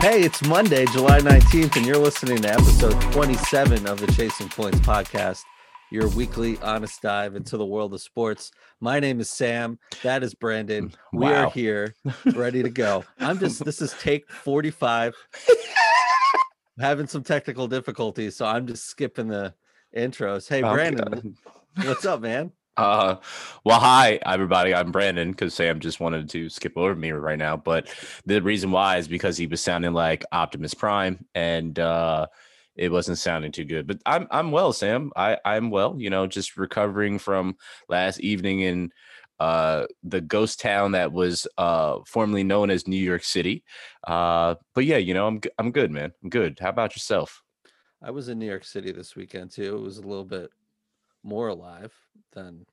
Hey, it's Monday, July 19th, and you're listening to episode 27 of the Chasing Points podcast, your weekly honest dive into the world of sports. My name is Sam. That is Brandon. We are here, ready to go. This is take 45. I'm having some technical difficulties, so I'm just skipping the intros. Hey, Brandon, what's up, man? Well, hi everybody. I'm Brandon because Sam just wanted to skip over me right now. But the reason why is because he was sounding like Optimus Prime, and it wasn't sounding too good. But I'm well, Sam. I'm well. You know, just recovering from last evening in the ghost town that was formerly known as New York City. But yeah, you know, I'm good, man. I'm good. How about yourself? I was in New York City this weekend too. It was a little bit more alive than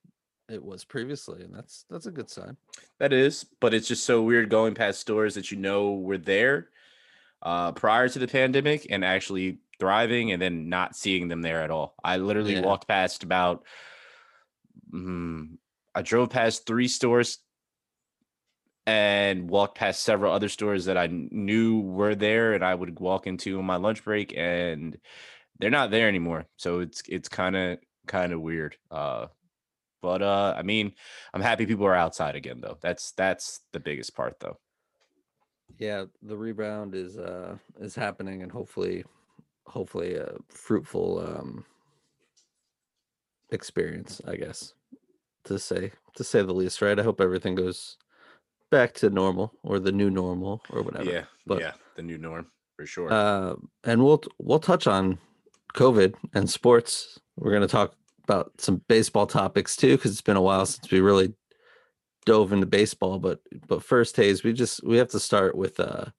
it was previously, and that's a good sign. That is, but it's just so weird going past stores that you know were there prior to the pandemic and actually thriving, and then not seeing them there at all. I literally walked past about I drove past three stores and walked past several other stores that I knew were there and I would walk into on my lunch break, and they're not there anymore. So it's kind of weird, but I mean, I'm happy people are outside again though. That's the biggest part though. Yeah, the rebound is happening, and hopefully a fruitful experience, I guess, to say the least, right? I hope everything goes back to normal, or the new normal, or whatever. Yeah, but yeah, the new norm for sure. And we'll touch on COVID and sports. We're going to talk about some baseball topics too, because it's been a while since we really dove into baseball. But first, Hayes, we have to start with the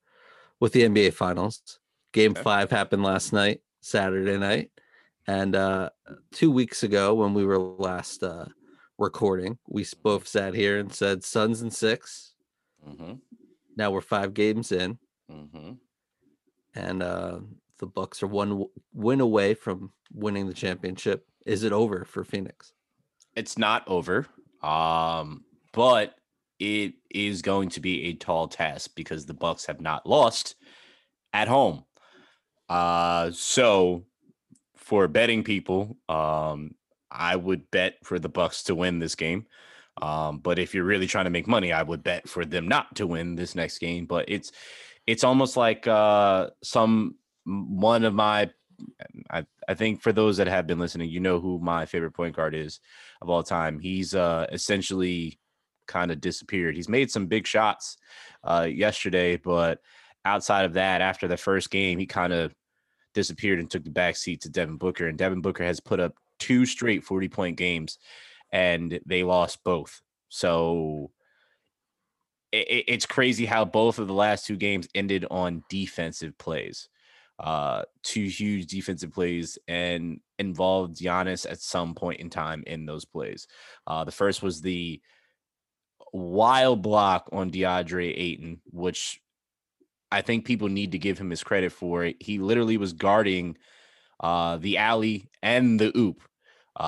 NBA Finals. Game 5 happened last night, Saturday night, and 2 weeks ago when we were last recording, we both sat here and said Suns in 6. Mm-hmm. Now we're 5 games in, mm-hmm. and the Bucks are one win away from winning the championship. Is it over for Phoenix? It's not over, but it is going to be a tall task because the Bucks have not lost at home. So for betting people, I would bet for the Bucks to win this game. But if you're really trying to make money, I would bet for them not to win this next game. But it's almost like one of my, I think for those that have been listening, you know who my favorite point guard is of all time. He's essentially kind of disappeared. He's made some big shots yesterday, but outside of that, after the first game, he kind of disappeared and took the backseat to Devin Booker. And Devin Booker has put up 2 straight 40-point games, and they lost both. So it's crazy how both of the last 2 games ended on defensive plays. 2 huge defensive plays, and involved Giannis at some point in time in those plays. The first was the wild block on DeAndre Ayton, which I think people need to give him his credit for. He literally was guarding the alley and the oop.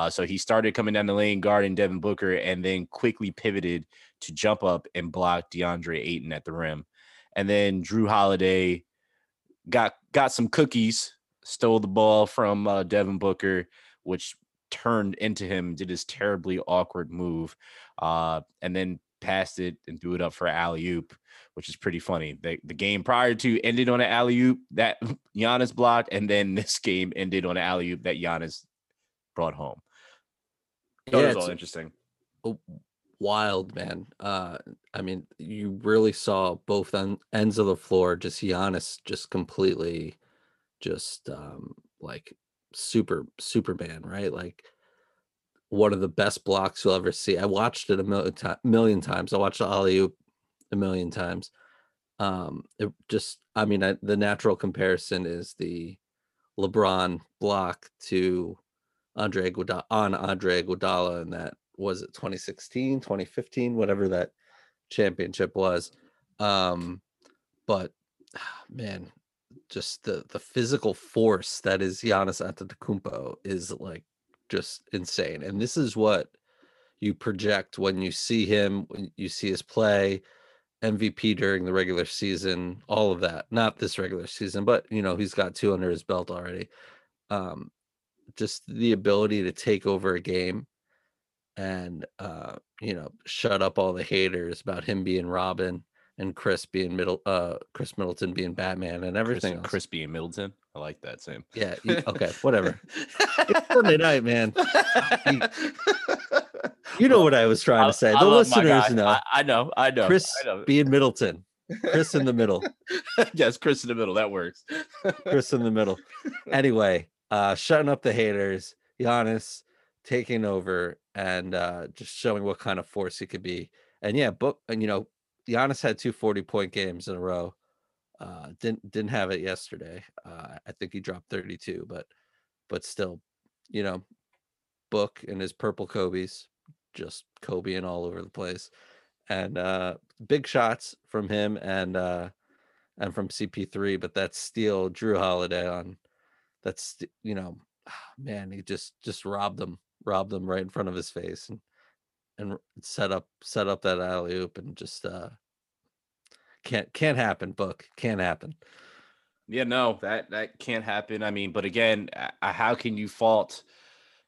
So he started coming down the lane guarding Devin Booker, and then quickly pivoted to jump up and block DeAndre Ayton at the rim. And then Jrue Holiday got some cookies, stole the ball from Devin Booker, which turned into him, did his terribly awkward move, and then passed it and threw it up for alley-oop, which is pretty funny. The game prior to ended on an alley-oop that Giannis blocked, and then this game ended on an alley-oop that Giannis brought home. That was all interesting. Wild, man. I mean, you really saw both ends of the floor, just Giannis just completely just like Superman, right? Like one of the best blocks you'll ever see. I watched it a million times. I watched the alley-oop a million times. It just, I mean, the natural comparison is the LeBron block to Andre Iguodala, and that was it 2016, 2015, whatever that championship was. But man, just the physical force that is Giannis Antetokounmpo is like just insane. And this is what you project when you see him, when you see his play, MVP during the regular season, all of that. Not this regular season, but, you know, he's got two under his belt already. Just the ability to take over a game and, you know, shut up all the haters about him being Robin and Chris being Khris Middleton being Batman and everything else. Chris being Middleton. I like that, Sam. Yeah. Okay. Whatever. It's Sunday night, man. You know what I was trying to say. The listeners know. I know. Chris being Middleton. Chris in the middle. Yes, Chris in the middle. That works. Chris in the middle. Anyway, shutting up the haters. Giannis taking over and just showing what kind of force he could be. And yeah, and you know, Giannis had 2 40-point games in a row. Didn't have it yesterday. I think he dropped 32, but still, you know, Book and his purple Kobe's, just Kobe and all over the place. And big shots from him and from CP3, but that's still Jrue Holiday on. That's, you know, man, he just robbed them right in front of his face and set up that alley oop and just can't happen, Book. Can't happen. Yeah, no, that can't happen. I mean, but again, how can you fault?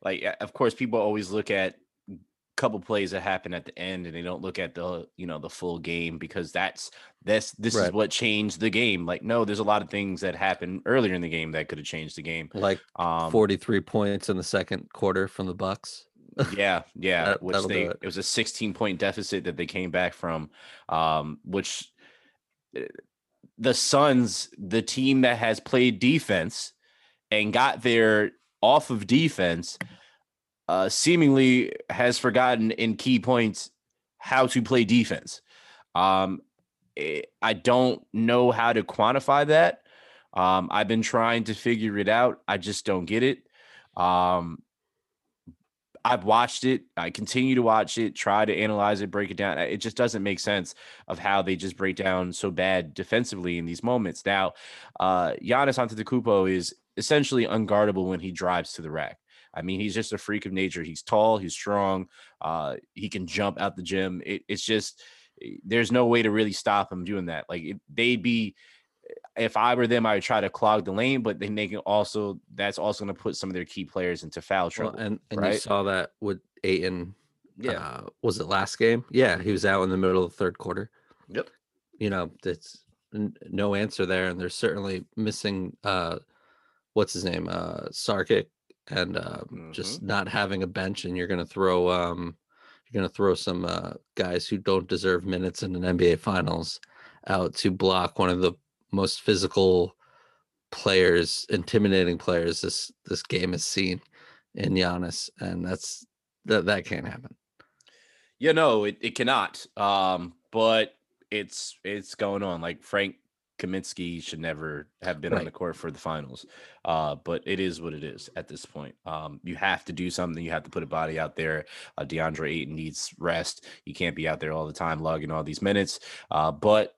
Like, of course, people always look at a couple plays that happen at the end, and they don't look at the, you know, the full game, because this right. is what changed the game. Like, no, there's a lot of things that happened earlier in the game that could have changed the game. Like 43 points in the second quarter from the Bucks. Yeah, which it was a 16-point deficit that they came back from, which the Suns, the team that has played defense and got their off of defense, seemingly has forgotten in key points how to play defense. I don't know how to quantify that. I've been trying to figure it out. I just don't get it. I've watched it. I continue to watch it, try to analyze it, break it down. It just doesn't make sense of how they just break down so bad defensively in these moments. Now, Giannis Antetokounmpo is essentially unguardable when he drives to the rack. I mean, he's just a freak of nature. He's tall, he's strong. He can jump out the gym. It's just, there's no way to really stop him doing that. Like if I were them, I would try to clog the lane, but then they can also, that's also going to put some of their key players into foul trouble. Well, and right? You saw that with Ayton. Yeah. Was it last game? Yeah. He was out in the middle of the third quarter. Yep. You know, it's no answer there. And they're certainly missing, what's his name? Sarkic, and just not having a bench. And you're going to throw, some guys who don't deserve minutes in an NBA finals out to block one of the most physical players, intimidating players this game has seen in Giannis, and that can't happen. Yeah, no, it cannot. But it's going on. Like, Frank Kaminsky should never have been right on the court for the finals. But it is what it is at this point. You have to do something. You have to put a body out there. DeAndre Ayton needs rest. You can't be out there all the time logging all these minutes. But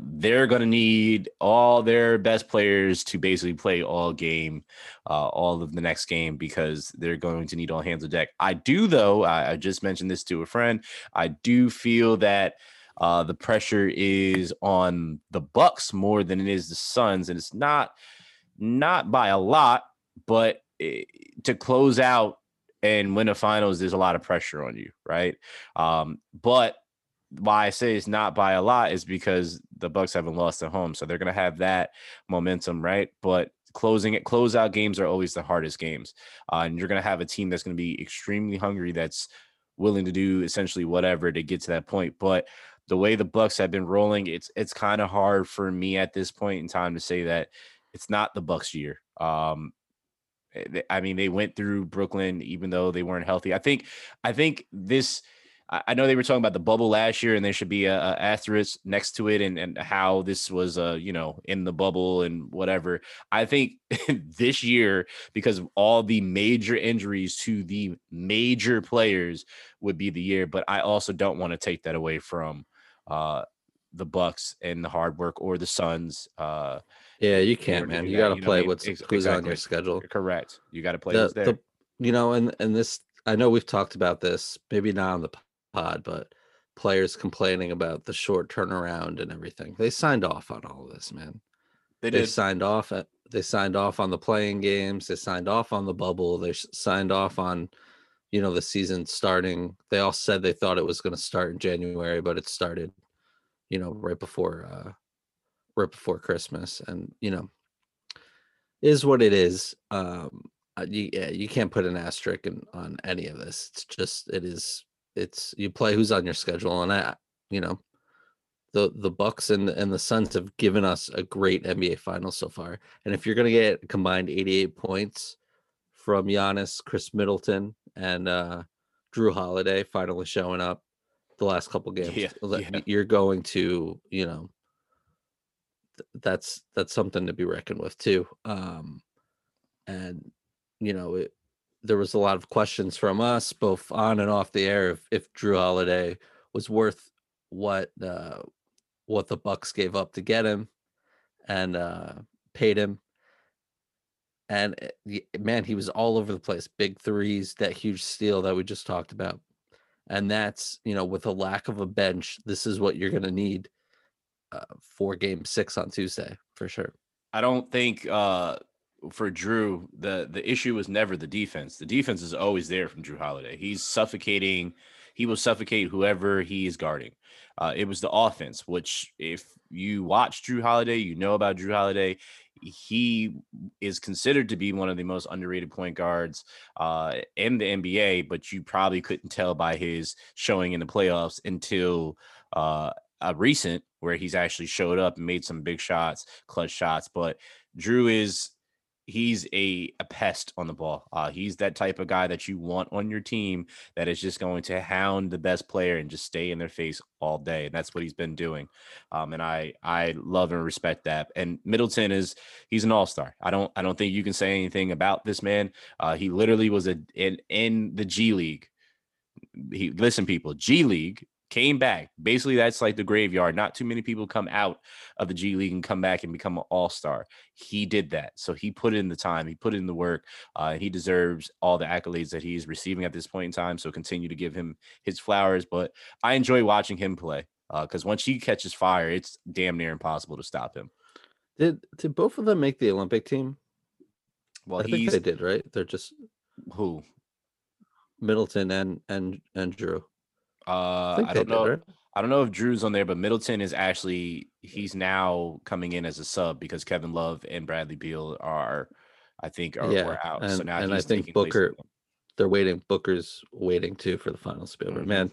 they're going to need all their best players to basically play all game, all of the next game, because they're going to need all hands on deck. I do, though. I just mentioned this to a friend. I do feel that the pressure is on the Bucks more than it is the Suns, and it's not by a lot, but to close out and win the finals, there's a lot of pressure on you, right? But why I say it's not by a lot is because the Bucks haven't lost at home, so they're going to have that momentum, right? But closeout games are always the hardest games, and you're going to have a team that's going to be extremely hungry, that's willing to do essentially whatever to get to that point. But the way the Bucks have been rolling, it's kind of hard for me at this point in time to say that it's not the Bucks' year. I mean, they went through Brooklyn even though they weren't healthy. I think this. I know they were talking about the bubble last year, and there should be an asterisk next to it, and how this was, you know, in the bubble and whatever. I think this year, because of all the major injuries to the major players, would be the year. But I also don't want to take that away from the Bucks and the hard work, or the Suns. Yeah, you can't, man. You got to play who's on your schedule. You're correct. You got to play what's there. You know, and this, I know we've talked about this, maybe not on the pod, but players complaining about the short turnaround and everything. They signed off on all of this, man. They signed off at, they signed off on the playing games. They signed off on the bubble. They signed off on, you know, the season starting. They all said they thought it was going to start in January, but it started, you know, right before Christmas. And, you know, is what it is. You can't put an asterisk in, on any of this. It's just, it is, it's, you play who's on your schedule. And I, you know, the Bucks and the Suns have given us a great NBA Finals so far. And if you're going to get a combined 88 points from Giannis, Khris Middleton, and Jrue Holiday finally showing up the last couple games, you're going to, you know, that's something to be reckoned with too. And, you know, it, there was a lot of questions from us both on and off the air if Jrue Holiday was worth what the Bucks gave up to get him and paid him. And man, he was all over the place. Big threes, that huge steal that we just talked about. And that's, you know, with a lack of a bench, this is what you're going to need for game 6 on Tuesday for sure. I don't think for Jrue, the issue was never the defense. The defense is always there from Jrue Holiday. He's suffocating. He will suffocate whoever he is guarding. It was the offense, which if you watch Jrue Holiday, you know about Jrue Holiday. He is considered to be one of the most underrated point guards in the NBA, but you probably couldn't tell by his showing in the playoffs until recent, where he's actually showed up and made some big shots, clutch shots. But Jrue is, he's a pest on the ball. He's that type of guy that you want on your team that is just going to hound the best player and just stay in their face all day. And that's what he's been doing. And I love and respect that. And Middleton is, he's an all-star. I don't think you can say anything about this man. He literally was in the G League. He, listen, people, G League, came back. Basically, that's like the graveyard. Not too many people come out of the G League and come back and become an all-star. He did that. So he put in the time. He put in the work. He deserves all the accolades that he's receiving at this point in time. So continue to give him his flowers. But I enjoy watching him play because once he catches fire, it's damn near impossible to stop him. Did both of them make the Olympic team? Well, I think they did, right? They're just... Who? Middleton and Jrue. I don't know. Right? I don't know if Drew's on there, but Middleton is actually, he's now coming in as a sub because Kevin Love and Bradley Beal were out. And, so now and I think Booker, they're waiting. Booker's waiting too for the finals to be over. Mm-hmm. Man,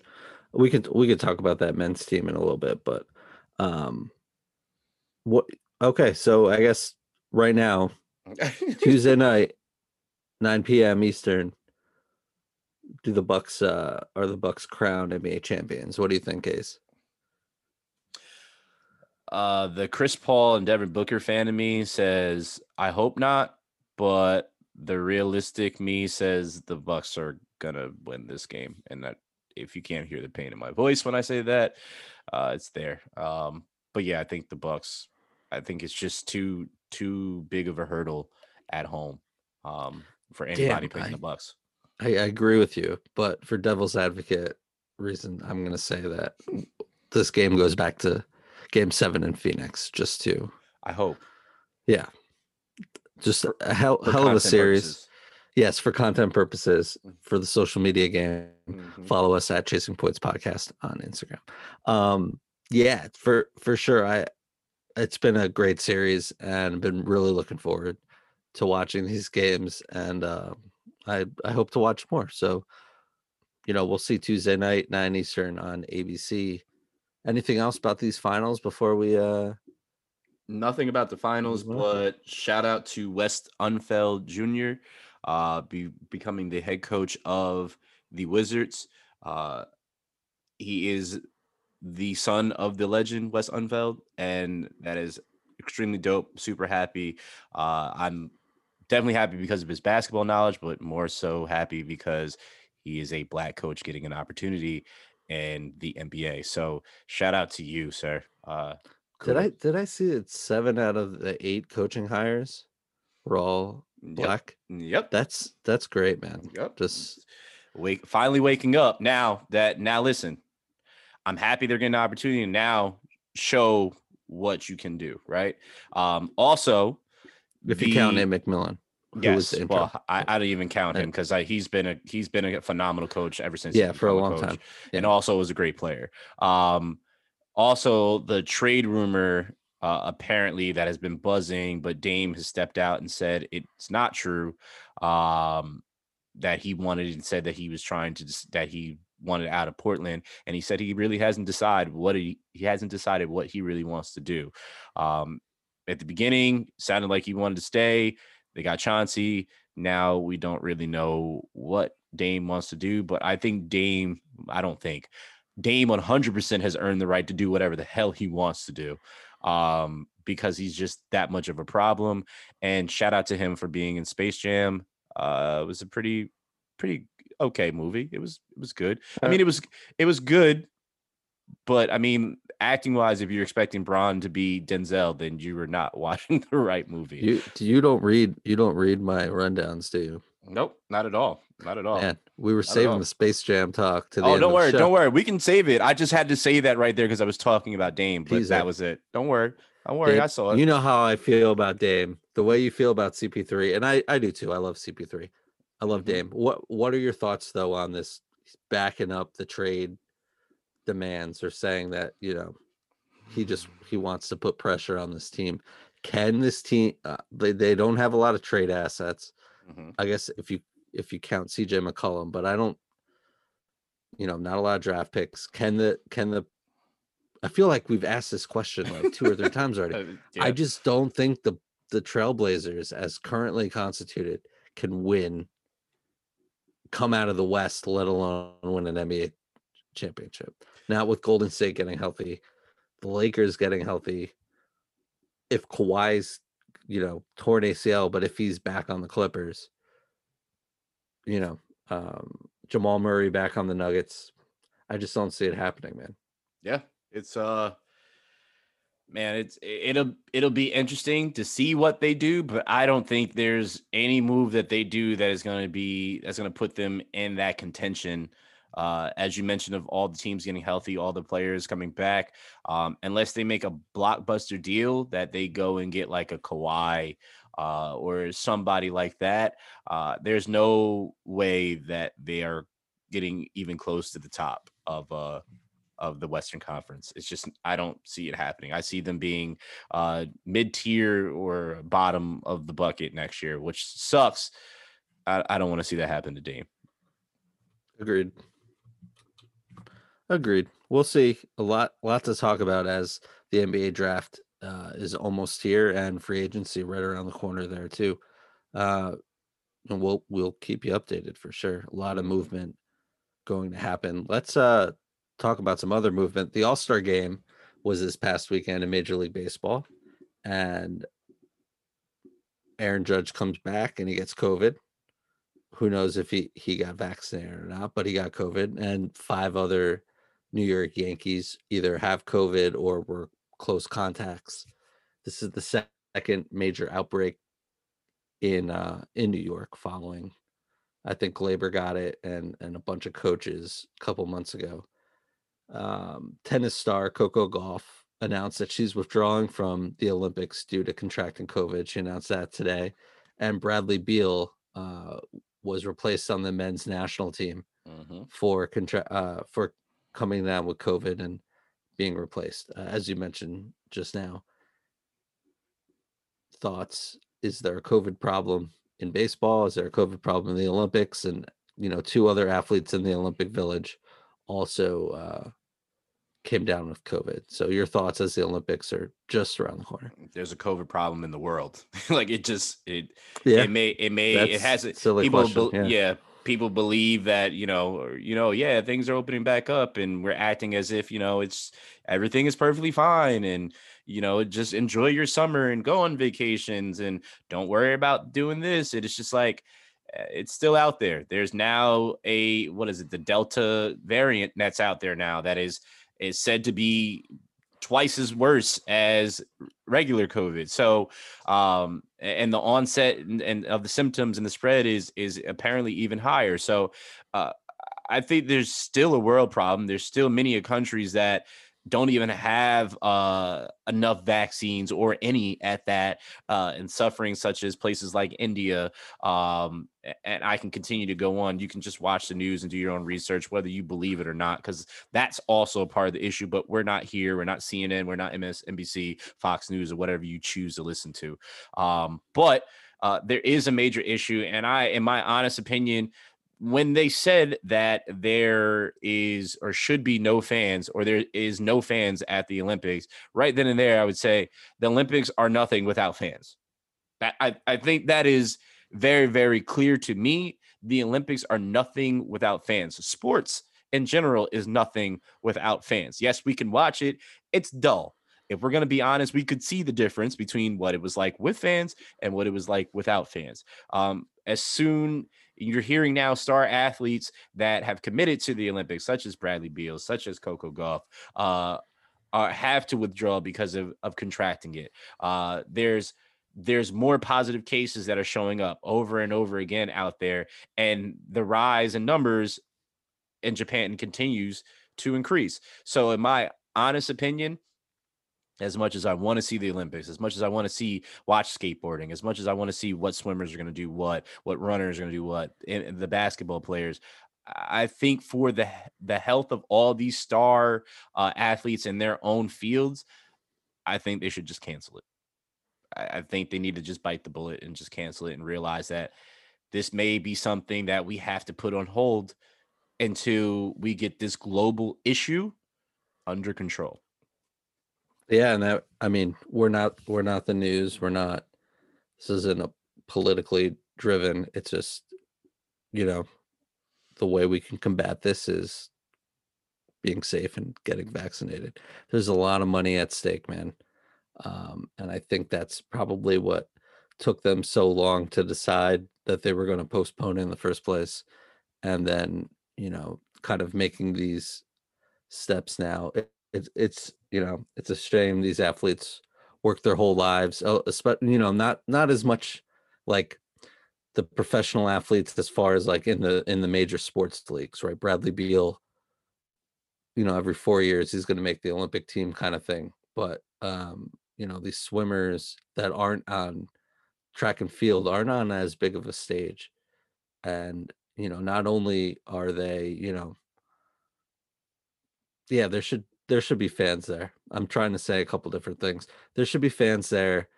we could talk about that men's team in a little bit, but so I guess right now, Tuesday night, 9 p.m. Eastern. Do the Bucks are the Bucks crowned NBA champions? What do you think, Ace? The Chris Paul and Devin Booker fan of me says I hope not, but the realistic me says the Bucks are gonna win this game. And that if you can't hear the pain in my voice when I say that, it's there. But yeah, I think the Bucks. I think it's just too big of a hurdle at home for anybody picking the Bucks. I agree with you, but for devil's advocate reason, I'm going to say that this game goes back to game 7 in Phoenix just to... I hope. Yeah. Just a hell of a series. Purposes. Yes, for content purposes, for the social media game. Mm-hmm. Follow us at Chasing Points Podcast on Instagram. Yeah, for sure. It's been a great series and been really looking forward to watching these games and... I hope to watch more. So, you know, we'll see Tuesday night, 9 Eastern on ABC. Anything else about these finals before we... Nothing about the finals, but shout out to Wes Unfeld Jr. Becoming the head coach of the Wizards. He is the son of the legend, Wes Unfeld, and that is extremely dope. Super happy. I'm definitely happy because of his basketball knowledge, but more so happy because he is a black coach getting an opportunity in the NBA. So shout out to you, sir. Cool. Did I see that 7 out of the 8 coaching hires were all black? Yep. That's great, man. Yep. Just finally waking up now. Listen, I'm happy they're getting an opportunity to now show what you can do, right? Also, if you count Nate McMillan. Yes, well, I don't even count him because he's been a phenomenal coach ever since. Yeah, for a long time, and also was a great player. Also, the trade rumor apparently that has been buzzing, but Dame has stepped out and said it's not true. That he wanted and said that he was trying to that he wanted out of Portland, and he said he really hasn't decided what he hasn't decided what he really wants to do. At the beginning, sounded like he wanted to stay. They got Chauncey. Now we don't really know what Dame wants to do, but I think Dame 100% has earned the right to do whatever the hell he wants to do because he's just that much of a problem. And shout out to him for being in Space Jam. It was a pretty okay movie. It was good. I mean, it was good, but I mean, acting wise, if you're expecting Bron to be Denzel, then you were not watching the right movie. You don't read my rundowns, do you? Nope, not at all. Man, we were saving the Space Jam talk to the end. Oh, don't worry. We can save it. I just had to say that right there because I was talking about Dame, but that was it. Don't worry. Dame, I saw it. You know how I feel about Dame, the way you feel about CP3, and I do too. I love CP3. I love Dame. What are your thoughts though on this backing up the trade demands or saying that, you know, he wants to put pressure on this team? Can this team they don't have a lot of trade assets. Mm-hmm. I guess if you count CJ McCollum, but I don't, you know, not a lot of draft picks. Can the I feel like we've asked this question like two or three times already. Yeah. I just don't think the Trailblazers as currently constituted can win, come out of the West, let alone win an NBA championship. Not with Golden State getting healthy, the Lakers getting healthy. If Kawhi's, you know, torn ACL, but if he's back on the Clippers, you know, Jamal Murray back on the Nuggets, I just don't see it happening, man. Yeah, it's man, it'll be interesting to see what they do, but I don't think there's any move that they do that is going to be that's going to put them in that contention. As you mentioned, of all the teams getting healthy, all the players coming back, unless they make a blockbuster deal that they go and get like a Kawhi or somebody like that, there's no way that they are getting even close to the top of the Western Conference. It's just, I don't see it happening. I see them being mid-tier or bottom of the bucket next year, which sucks. I don't want to see that happen to Dame. Agreed. We'll see a lot to talk about as the NBA draft is almost here and free agency right around the corner there too. And we'll keep you updated for sure. A lot of movement going to happen. Let's talk about some other movement. The All-Star Game was this past weekend in Major League Baseball, and Aaron Judge comes back and he gets COVID. Who knows if he got vaccinated or not, but he got COVID, and 5 other New York Yankees either have COVID or were close contacts. This is the second major outbreak in New York following, I think Gleyber got it and a bunch of coaches a couple months ago. Tennis star Coco Gauff announced that she's withdrawing from the Olympics due to contracting COVID. She announced that today. And Bradley Beal was replaced on the men's national team for coming down with COVID and being replaced. As you mentioned just now, thoughts, is there a COVID problem in baseball? Is there a COVID problem in the Olympics? And, you know, 2 other athletes in the Olympic Village also came down with COVID. So your thoughts as the Olympics are just around the corner. There's a COVID problem in the world. Like people believe that, things are opening back up and we're acting as if, you know, it's everything is perfectly fine. And, you know, just enjoy your summer and go on vacations and don't worry about doing this. It is just like, it's still out there. There's now the Delta variant that's out there now that is said to be twice as worse as regular COVID. So, and the onset and of the symptoms and the spread is apparently even higher. So I think there's still a world problem. There's still many countries that don't even have enough vaccines or any at that, and suffering, such as places like India. And I can continue to go on. You can just watch the news and do your own research, whether you believe it or not, because that's also part of the issue. But we're not here. We're not CNN. We're not MSNBC, Fox News, or whatever you choose to listen to. There is a major issue. And in my honest opinion, when they said that there is or should be no fans, or there is no fans at the Olympics, right then and there, I would say the Olympics are nothing without fans. I think that is very, very clear to me. The Olympics are nothing without fans. Sports in general is nothing without fans. Yes, we can watch it. It's dull. If we're going to be honest, we could see the difference between what it was like with fans and what it was like without fans. You're hearing now star athletes that have committed to the Olympics, such as Bradley Beal, such as Coco Gauff, have to withdraw because of contracting it. There's more positive cases that are showing up over and over again out there, and the rise in numbers in Japan continues to increase. So in my honest opinion, as much as I want to see the Olympics, as much as I want to watch skateboarding, as much as I want to see what swimmers are going to do, what runners are going to do, and the basketball players, I think for the health of all these star athletes in their own fields, I think they should just cancel it. I think they need to just bite the bullet and just cancel it and realize that this may be something that we have to put on hold until we get this global issue under control. Yeah, and I mean, we're not the news. This isn't a politically driven. It's just, the way we can combat this is being safe and getting vaccinated. There's a lot of money at stake, man. And I think that's probably what took them so long to decide that they were going to postpone it in the first place. And then, kind of making these steps now. It's a shame these athletes work their whole lives, especially, not as much like the professional athletes as far as like in the major sports leagues, right? Bradley Beal, every 4 years he's going to make the Olympic team kind of thing. But, these swimmers that aren't on track and field aren't on as big of a stage. And, not only are they, there should be fans there. I'm trying to say a couple different things. There should be fans there.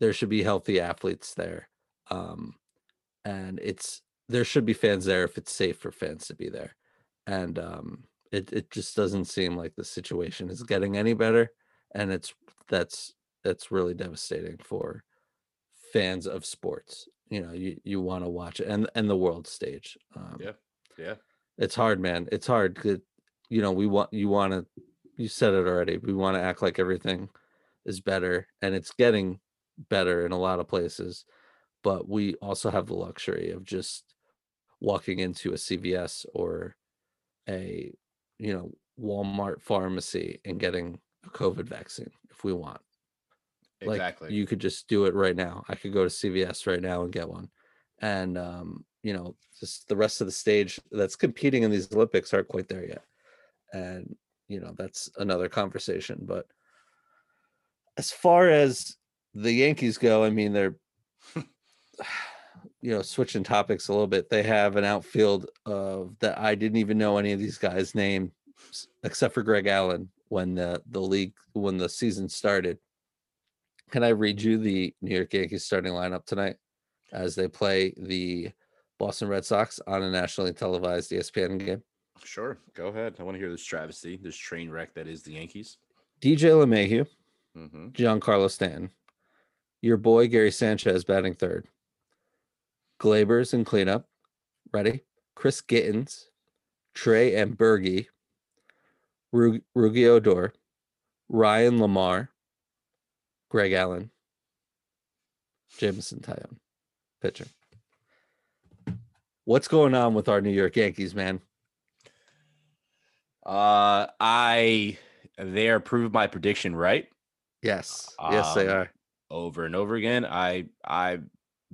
There should be healthy athletes there. And there should be fans there if it's safe for fans to be there. And it just doesn't seem like the situation is getting any better. And that's really devastating for fans of sports. You want to watch it and the world stage. Yeah. It's hard, man. It's hard. You said it already. We want to act like everything is better, and it's getting better in a lot of places. But we also have the luxury of just walking into a CVS or a, Walmart pharmacy and getting a COVID vaccine if we want. Exactly. Like, you could just do it right now. I could go to CVS right now and get one. And, just the rest of the stage that's competing in these Olympics aren't quite there yet. And, that's another conversation. But as far as the Yankees go, I mean, they're, switching topics a little bit. They have an outfield of that I didn't even know any of these guys' names except for Greg Allen when the season started. Can I read you the New York Yankees starting lineup tonight as they play the Boston Red Sox on a nationally televised ESPN game? Sure, go ahead. I want to hear this travesty, this train wreck that is the Yankees. DJ LeMahieu, Giancarlo Stanton, your boy Gary Sanchez batting third, Glaber's in cleanup, ready? Chris Gittens, Trey Amburgey, Rougned Odor, Ryan LaMarre, Greg Allen, Jameson Taillon, pitcher. What's going on with our New York Yankees, man? I there proved my prediction right. Yes, they are over and over again. I've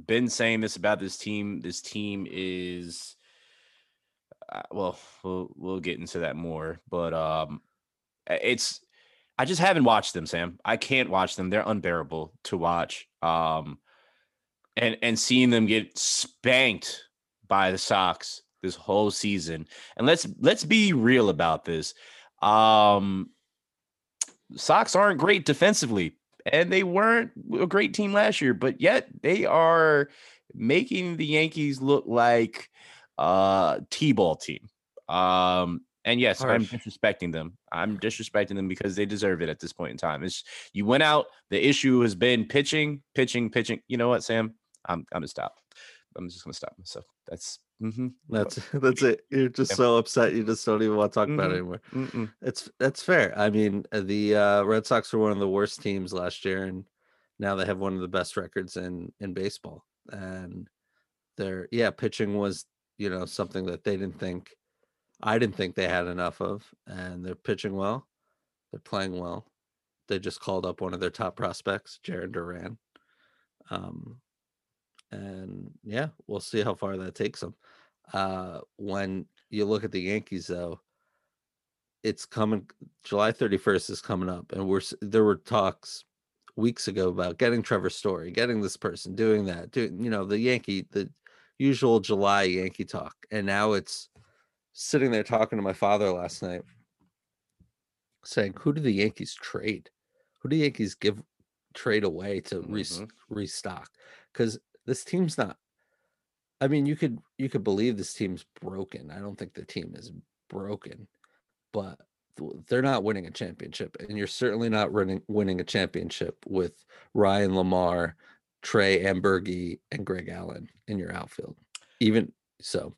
been saying this about this team. This team is well, we'll get into that more, but it's, I just haven't watched them, Sam. I can't watch them. They're unbearable to watch. And seeing them get spanked by the Sox this whole season. And let's be real about this. Sox aren't great defensively, and they weren't a great team last year, but yet they are making the Yankees look like T-ball team. And yes, harsh. I'm disrespecting them because they deserve it at this point in time. It's, you went out. The issue has been pitching. You know what, Sam? I'm gonna stop. I'm just gonna stop myself. That's it. You're just so upset. You just don't even want to talk about it anymore. That's fair. I mean, the Red Sox were one of the worst teams last year, and now they have one of the best records in baseball. And their pitching was, you know, something that I didn't think they had enough of, and they're pitching well. They're playing well. They just called up one of their top prospects, Jarren Duran. And yeah, we'll see how far that takes them. When you look at the Yankees, though, it's coming. July 31st is coming up, and there were talks weeks ago about getting Trevor Story, getting this person, doing that, the usual July Yankee talk. And now it's sitting there talking to my father last night, saying, "Who do the Yankees trade? Who do the Yankees trade away to restock?" Because this team's not, I mean, you could believe this team's broken. I don't think the team is broken, but they're not winning a championship. And you're certainly not winning a championship with Ryan LaMarre, Trey Amburgey, and Greg Allen in your outfield. Even so,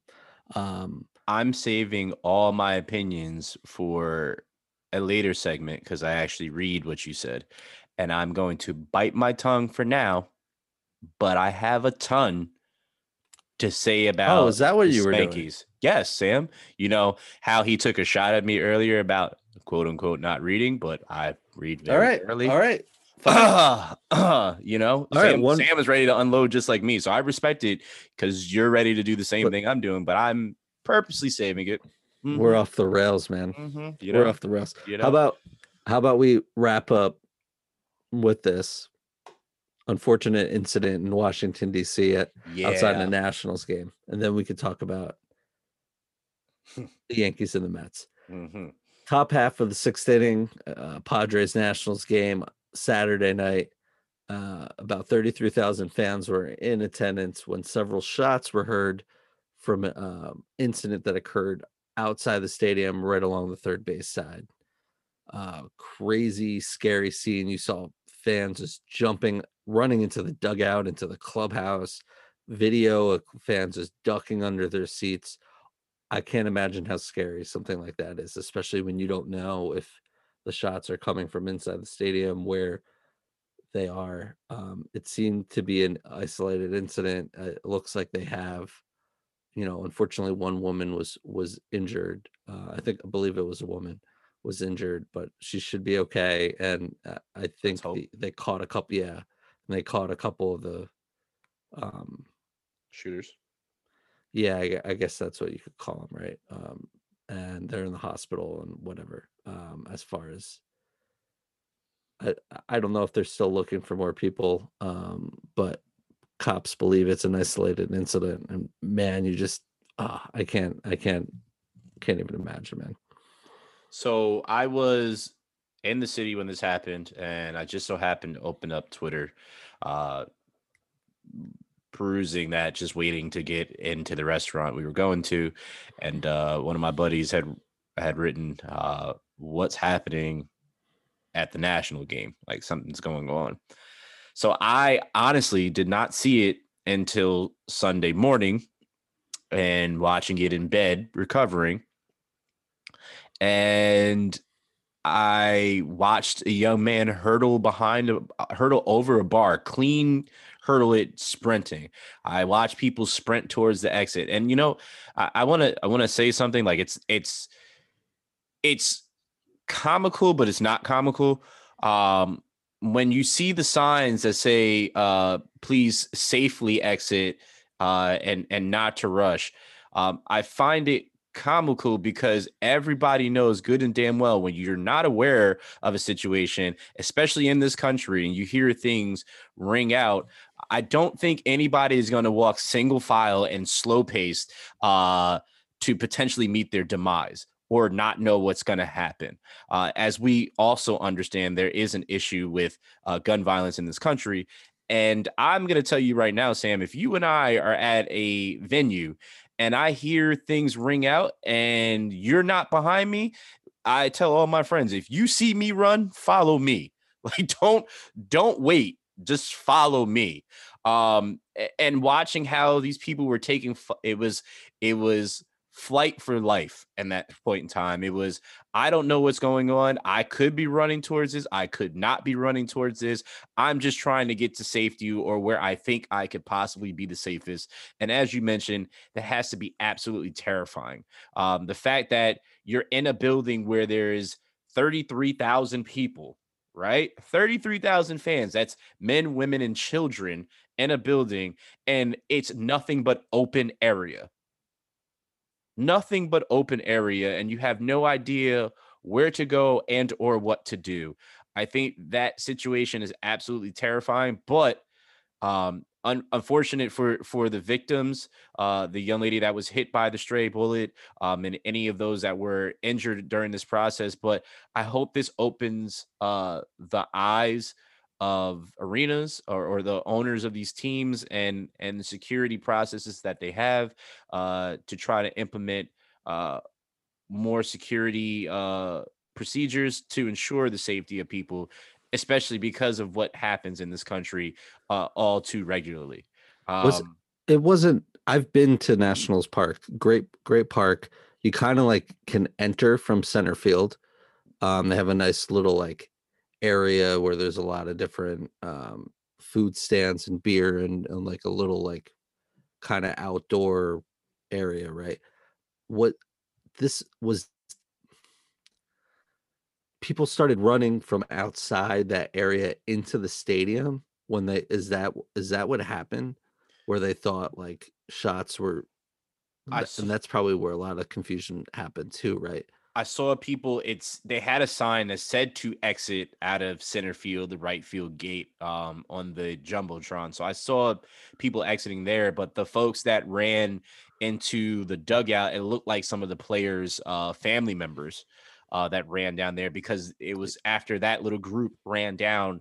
I'm saving all my opinions for a later segment because I actually read what you said, and I'm going to bite my tongue for now. But I have a ton to say about. Oh, is that what you were doing? Yes, Sam. You know how he took a shot at me earlier about "quote unquote" not reading, but I read very early. All right. Sam is ready to unload just like me, so I respect it because you're ready to do the same thing I'm doing, but I'm purposely saving it. Mm-hmm. We're off the rails, man. Mm-hmm. We're off the rails. You know? How about we wrap up with this unfortunate incident in Washington, D.C. outside the Nationals game, and then we could talk about the Yankees and the Mets. Mm-hmm. Top half of the sixth inning, Padres-Nationals game Saturday night. About 33,000 fans were in attendance when several shots were heard from an incident that occurred outside the stadium right along the third base side. Crazy, scary scene. You saw fans just jumping, running into the dugout, into the clubhouse. Video of fans just ducking under their seats. I can't imagine how scary something like that is, especially when you don't know if the shots are coming from inside the stadium where they are. It seemed to be an isolated incident. It looks like they have, unfortunately, one woman was injured. I believe it was a woman was injured, but she should be okay. And I think they caught a couple of the shooters. Yeah, I guess that's what you could call them, right? And they're in the hospital and whatever. As far as I don't know if they're still looking for more people, but cops believe it's an isolated incident. And man, you just I can't even imagine, man. So I was in the city when this happened, and I just so happened to open up Twitter, perusing that, just waiting to get into the restaurant we were going to, and one of my buddies had written, "What's happening at the National game? Like something's going on." So I honestly did not see it until Sunday morning, and watching it in bed, recovering. And I watched a young man hurdle over a bar, clean hurdle it, sprinting. I watched people sprint towards the exit. And I want to say something, like it's comical, but it's not comical. When you see the signs that say, "Please safely exit," and not to rush, I find it comical because everybody knows good and damn well when you're not aware of a situation, especially in this country, and you hear things ring out. I don't think anybody is going to walk single file and slow paced to potentially meet their demise or not know what's going to happen. As we also understand, there is an issue with gun violence in this country. And I'm going to tell you right now, Sam, if you and I are at a venue and I hear things ring out and you're not behind me, I tell all my friends, if you see me run, follow me. Like, don't wait. Just follow me. And watching how these people were taking, it was flight for life. And that point in time, it was, I don't know what's going on. I could be running towards this. I could not be running towards this. I'm just trying to get to safety or where I think I could possibly be the safest. And as you mentioned, that has to be absolutely terrifying. The fact that you're in a building where there is 33,000 people, right? 33,000 fans. That's men, women, and children in a building. And it's nothing but open area. Nothing but open area, and you have no idea where to go and or what to do. I think that situation is absolutely terrifying, but unfortunate for the victims, the young lady that was hit by the stray bullet, and any of those that were injured during this process. But I hope this opens the eyes of arenas or the owners of these teams and the security processes that they have to try to implement more security procedures to ensure the safety of people, especially because of what happens in this country all too regularly. I've been to Nationals Park, great park. You kind of like can enter from center field. They have a nice little like area where there's a lot of different food stands and beer and like a little like kind of outdoor area, right? What this was, people started running from outside that area into the stadium when they is that what happened, where they thought like shots were, and that's probably where a lot of confusion happened too, right? I saw people, they had a sign that said to exit out of center field, the right field gate on the Jumbotron. So I saw people exiting there, but the folks that ran into the dugout, it looked like some of the players' family members that ran down there, because it was after that little group ran down,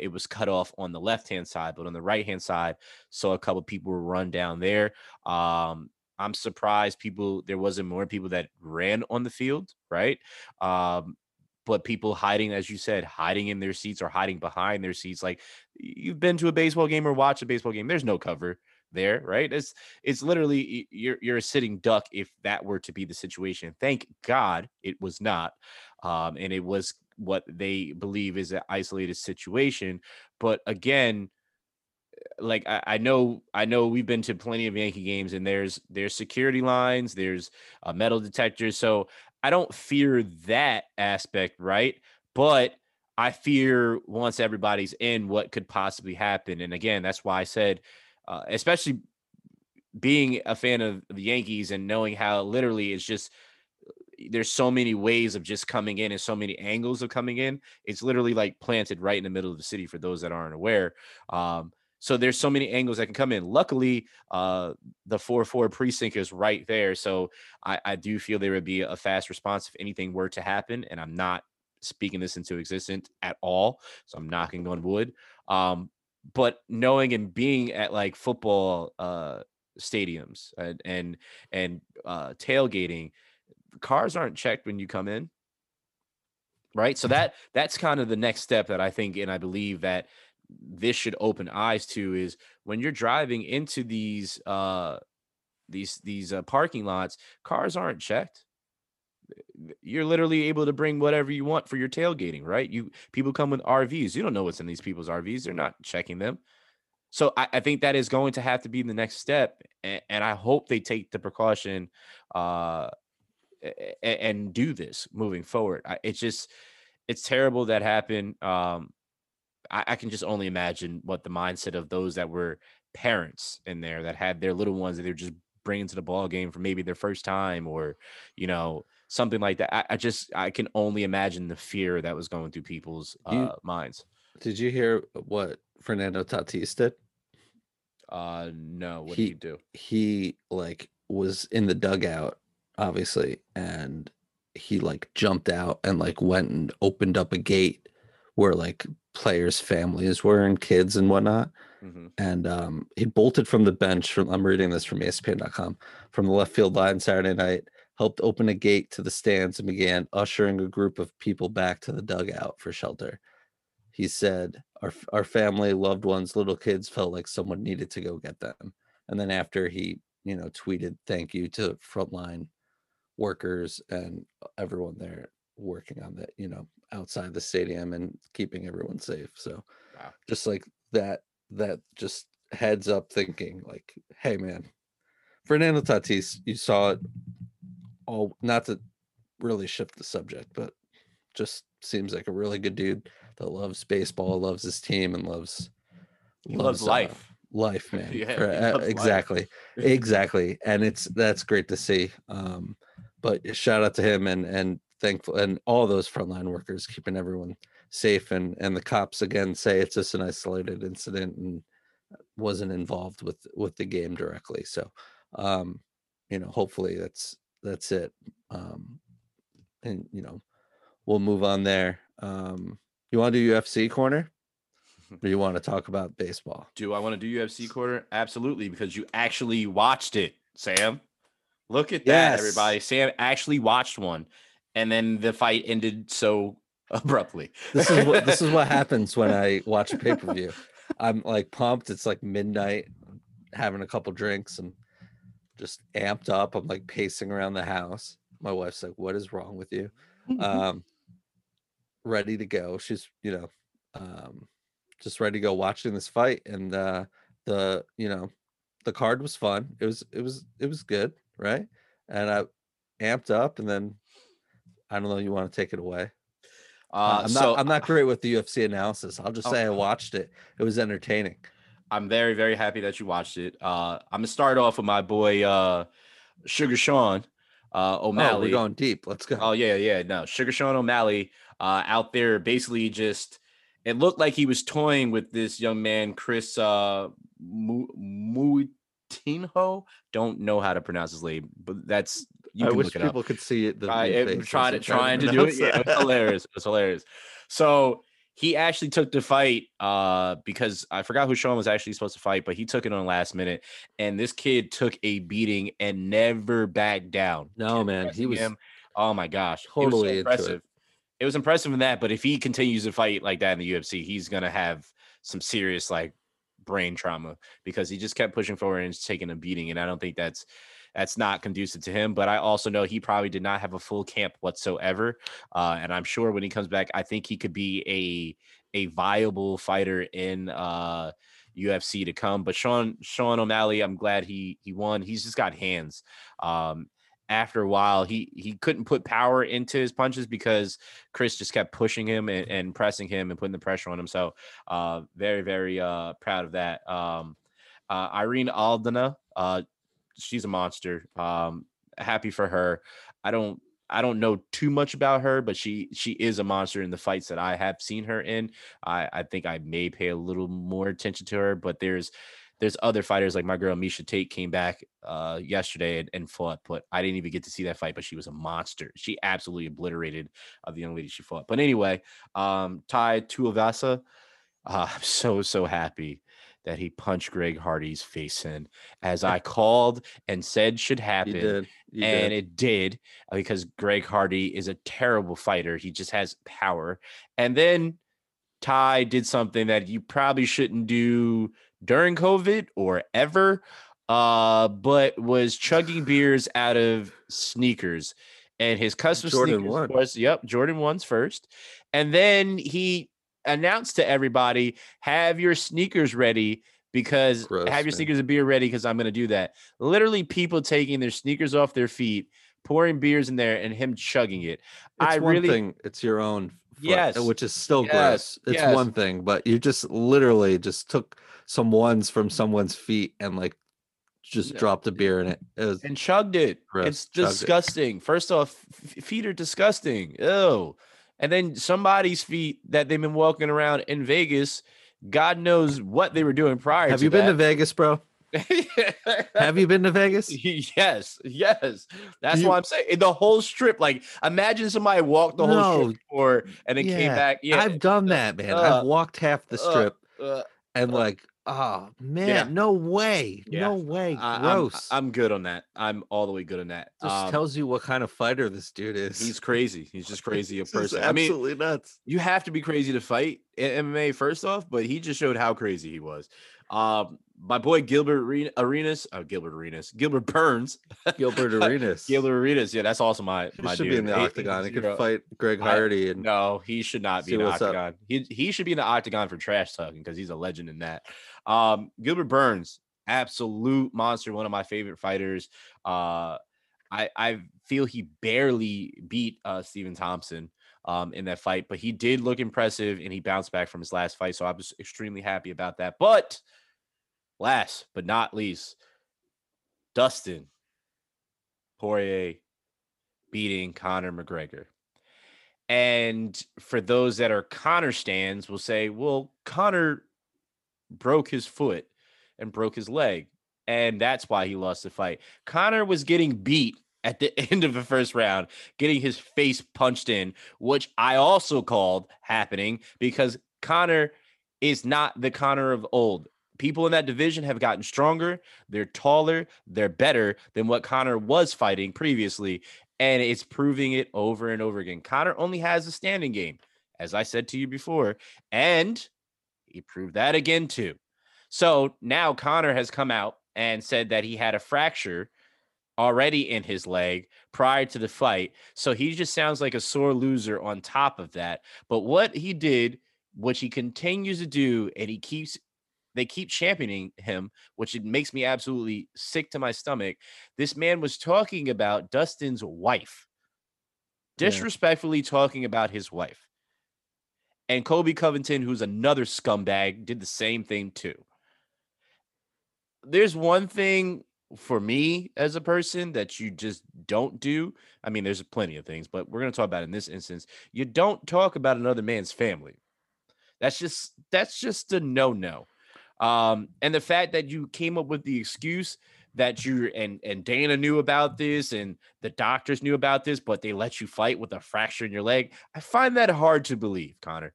it was cut off on the left-hand side, but on the right-hand side, saw a couple people run down there. I'm surprised there wasn't more people that ran on the field, right? But people hiding, as you said, hiding in their seats or hiding behind their seats. Like, you've been to a baseball game or watched a baseball game. There's no cover there, right? It's literally you're a sitting duck if that were to be the situation. Thank God it was not. And it was what they believe is an isolated situation. But again, like I know we've been to plenty of Yankee games, and there's security lines, there's metal detectors. So I don't fear that aspect, right? But I fear once everybody's in, what could possibly happen. And again, that's why I said, especially being a fan of the Yankees and knowing how literally it's just, there's so many ways of just coming in and so many angles of coming in. It's literally like planted right in the middle of the city for those that aren't aware. So there's so many angles that can come in. Luckily, the 4-4 precinct is right there. So I do feel there would be a fast response if anything were to happen. And I'm not speaking this into existence at all. So I'm knocking on wood. But knowing and being at like football stadiums and tailgating, cars aren't checked when you come in. Right. So that's kind of the next step that I think, and I believe that this should open eyes to, is when you're driving into these parking lots, cars aren't checked. You're literally able to bring whatever you want for your tailgating, right? People come with RVs. You don't know what's in these people's RVs. They're not checking them. So I think that is going to have to be the next step. And I hope they take the precaution and do this moving forward. It's terrible that happened. I can just only imagine what the mindset of those that were parents in there that had their little ones that they're just bring into the ball game for maybe their first time or, you know, something like that. I can only imagine the fear that was going through people's minds. Did you hear what Fernando Tatis did? No. What did he do? He like was in the dugout, obviously, and he like jumped out and like went and opened up a gate where like players' families were and kids and whatnot. Mm-hmm. And he bolted from the bench from, I'm reading this from ESPN.com, from the left field line Saturday night, helped open a gate to the stands and began ushering a group of people back to the dugout for shelter. He said, our family, loved ones, little kids felt like someone needed to go get them. And then after he, you know, tweeted thank you to frontline workers and everyone there working on that, you know, outside the stadium and keeping everyone safe. So wow. Just like that just heads up thinking like, hey man, Fernando Tatis, you saw it all, not to really shift the subject, but just seems like a really good dude that loves baseball, loves his team, and loves life, man. Yeah, exactly. Life. Exactly. And that's great to see. But shout out to him and thankful and all those frontline workers keeping everyone safe, and the cops again say it's just an isolated incident and wasn't involved with the game directly. So you know, hopefully that's it. And you know, we'll move on there. You want to do UFC corner? Or you want to talk about baseball? Do I want to do UFC corner? Absolutely, because you actually watched it, Sam. Look at that, everybody. Sam actually watched one, and then the fight ended so abruptly. This is what happens when I watch a pay-per-view. I'm like pumped. It's like midnight, having a couple drinks and just amped up. I'm like pacing around the house. My wife's like, "What is wrong with you?" Ready to go. She's, you know, just ready to go watching this fight. And the card was fun. It was good, right? And I amped up, and then I don't know, you want to take it away? I'm not great with the UFC analysis. I'll just say I watched it. It was entertaining. I'm very, very happy that you watched it. I'm gonna start off with my boy Sugar Sean O'Malley. Oh, we're going deep. Let's go. Oh yeah. No, Sugar Sean O'Malley out there basically just. It looked like he was toying with this young man, Khris Moutinho. Don't know how to pronounce his name, but that's you. I wish people could see it. Trying to do it. Yeah, it was hilarious. So he actually took the fight because I forgot who Sean was actually supposed to fight, but he took it on last minute, and this kid took a beating and never backed down. No, man, he was. Oh my gosh, totally so impressive. It was impressive in that, but if he continues to fight like that in the UFC, he's going to have some serious like brain trauma because he just kept pushing forward and just taking a beating. And I don't think that's not conducive to him, but I also know he probably did not have a full camp whatsoever. And I'm sure when he comes back, I think he could be a viable fighter in UFC to come. But Sean O'Malley, I'm glad he won. He's just got hands. After a while, he couldn't put power into his punches because Khris just kept pushing him and pressing him and putting the pressure on him. So very, very proud of that. Irene Aldana, she's a monster. Happy for her. I don't know too much about her, but she is a monster in the fights that I have seen her in. I think I may pay a little more attention to her, but there's other fighters like my girl Miesha Tate came back yesterday and fought, but I didn't even get to see that fight, but she was a monster. She absolutely obliterated the young lady she fought. But anyway, Tai Tuivasa, I'm so happy that he punched Greg Hardy's face in, as I called and said should happen. You did. It did, because Greg Hardy is a terrible fighter. He just has power. And then Tai did something that you probably shouldn't do during COVID or ever, but was chugging beers out of sneakers, and his custom Jordan sneakers was, yep, Jordan 1's first. And then he announced to everybody, have your sneakers ready because sneakers and beer ready. 'Cause I'm going to do that. Literally people taking their sneakers off their feet, pouring beers in there, and him chugging it. It's your own. Yes. Which is still gross. It's one thing, but you just literally just took some ones from someone's feet and like just dropped a beer in it, and chugged it. Gross. It's disgusting. First off, feet are disgusting. Ew. And then somebody's feet that they've been walking around in Vegas, God knows what they were doing prior. Have you been to Vegas, bro? Have you been to Vegas? Yes. That's what I'm saying. The whole strip. Like, imagine somebody walked the whole strip before and then came back. Yeah, I've done that, man. I've walked half the strip and like, oh man, no way, no way. Gross. I'm good on that. I'm all the way good on that. Just tells you what kind of fighter this dude is. He's crazy. He's just crazy a person. Absolutely nuts. You have to be crazy to fight MMA first off, but he just showed how crazy he was. My boy Gilbert Burns. Gilbert Arenas. Yeah, that's also my dude. Should be in the octagon. He could fight Greg Hardy. No, he should not be in the octagon. He should be in the octagon for trash talking because he's a legend in that. Gilbert Burns, absolute monster. One of my favorite fighters. I feel he barely beat Stephen Thompson in that fight, but he did look impressive and he bounced back from his last fight. So I was extremely happy about that. But last but not least, Dustin Poirier beating Conor McGregor. And for those that are Conor stans will say, well, Conor broke his foot and broke his leg, and that's why he lost the fight. Conor was getting beat at the end of the first round, getting his face punched in, which I also called happening because Conor is not the Conor of old. People in that division have gotten stronger. They're taller. They're better than what Conor was fighting previously. And it's proving it over and over again. Conor only has a standing game, as I said to you before. And he proved that again, too. So now Conor has come out and said that he had a fracture already in his leg prior to the fight. So he just sounds like a sore loser on top of that. But what he did, which he continues to do, and they keep championing him, which it makes me absolutely sick to my stomach. This man was talking about Dustin's wife, disrespectfully talking about his wife. And Kobe Covington, who's another scumbag, did the same thing too. There's one thing for me as a person that you just don't do. I mean, there's plenty of things, but we're going to talk about in this instance. You don't talk about another man's family. That's just a no-no. And the fact that you came up with the excuse that you and Dana knew about this and the doctors knew about this, but they let you fight with a fracture in your leg. I find that hard to believe, Conor.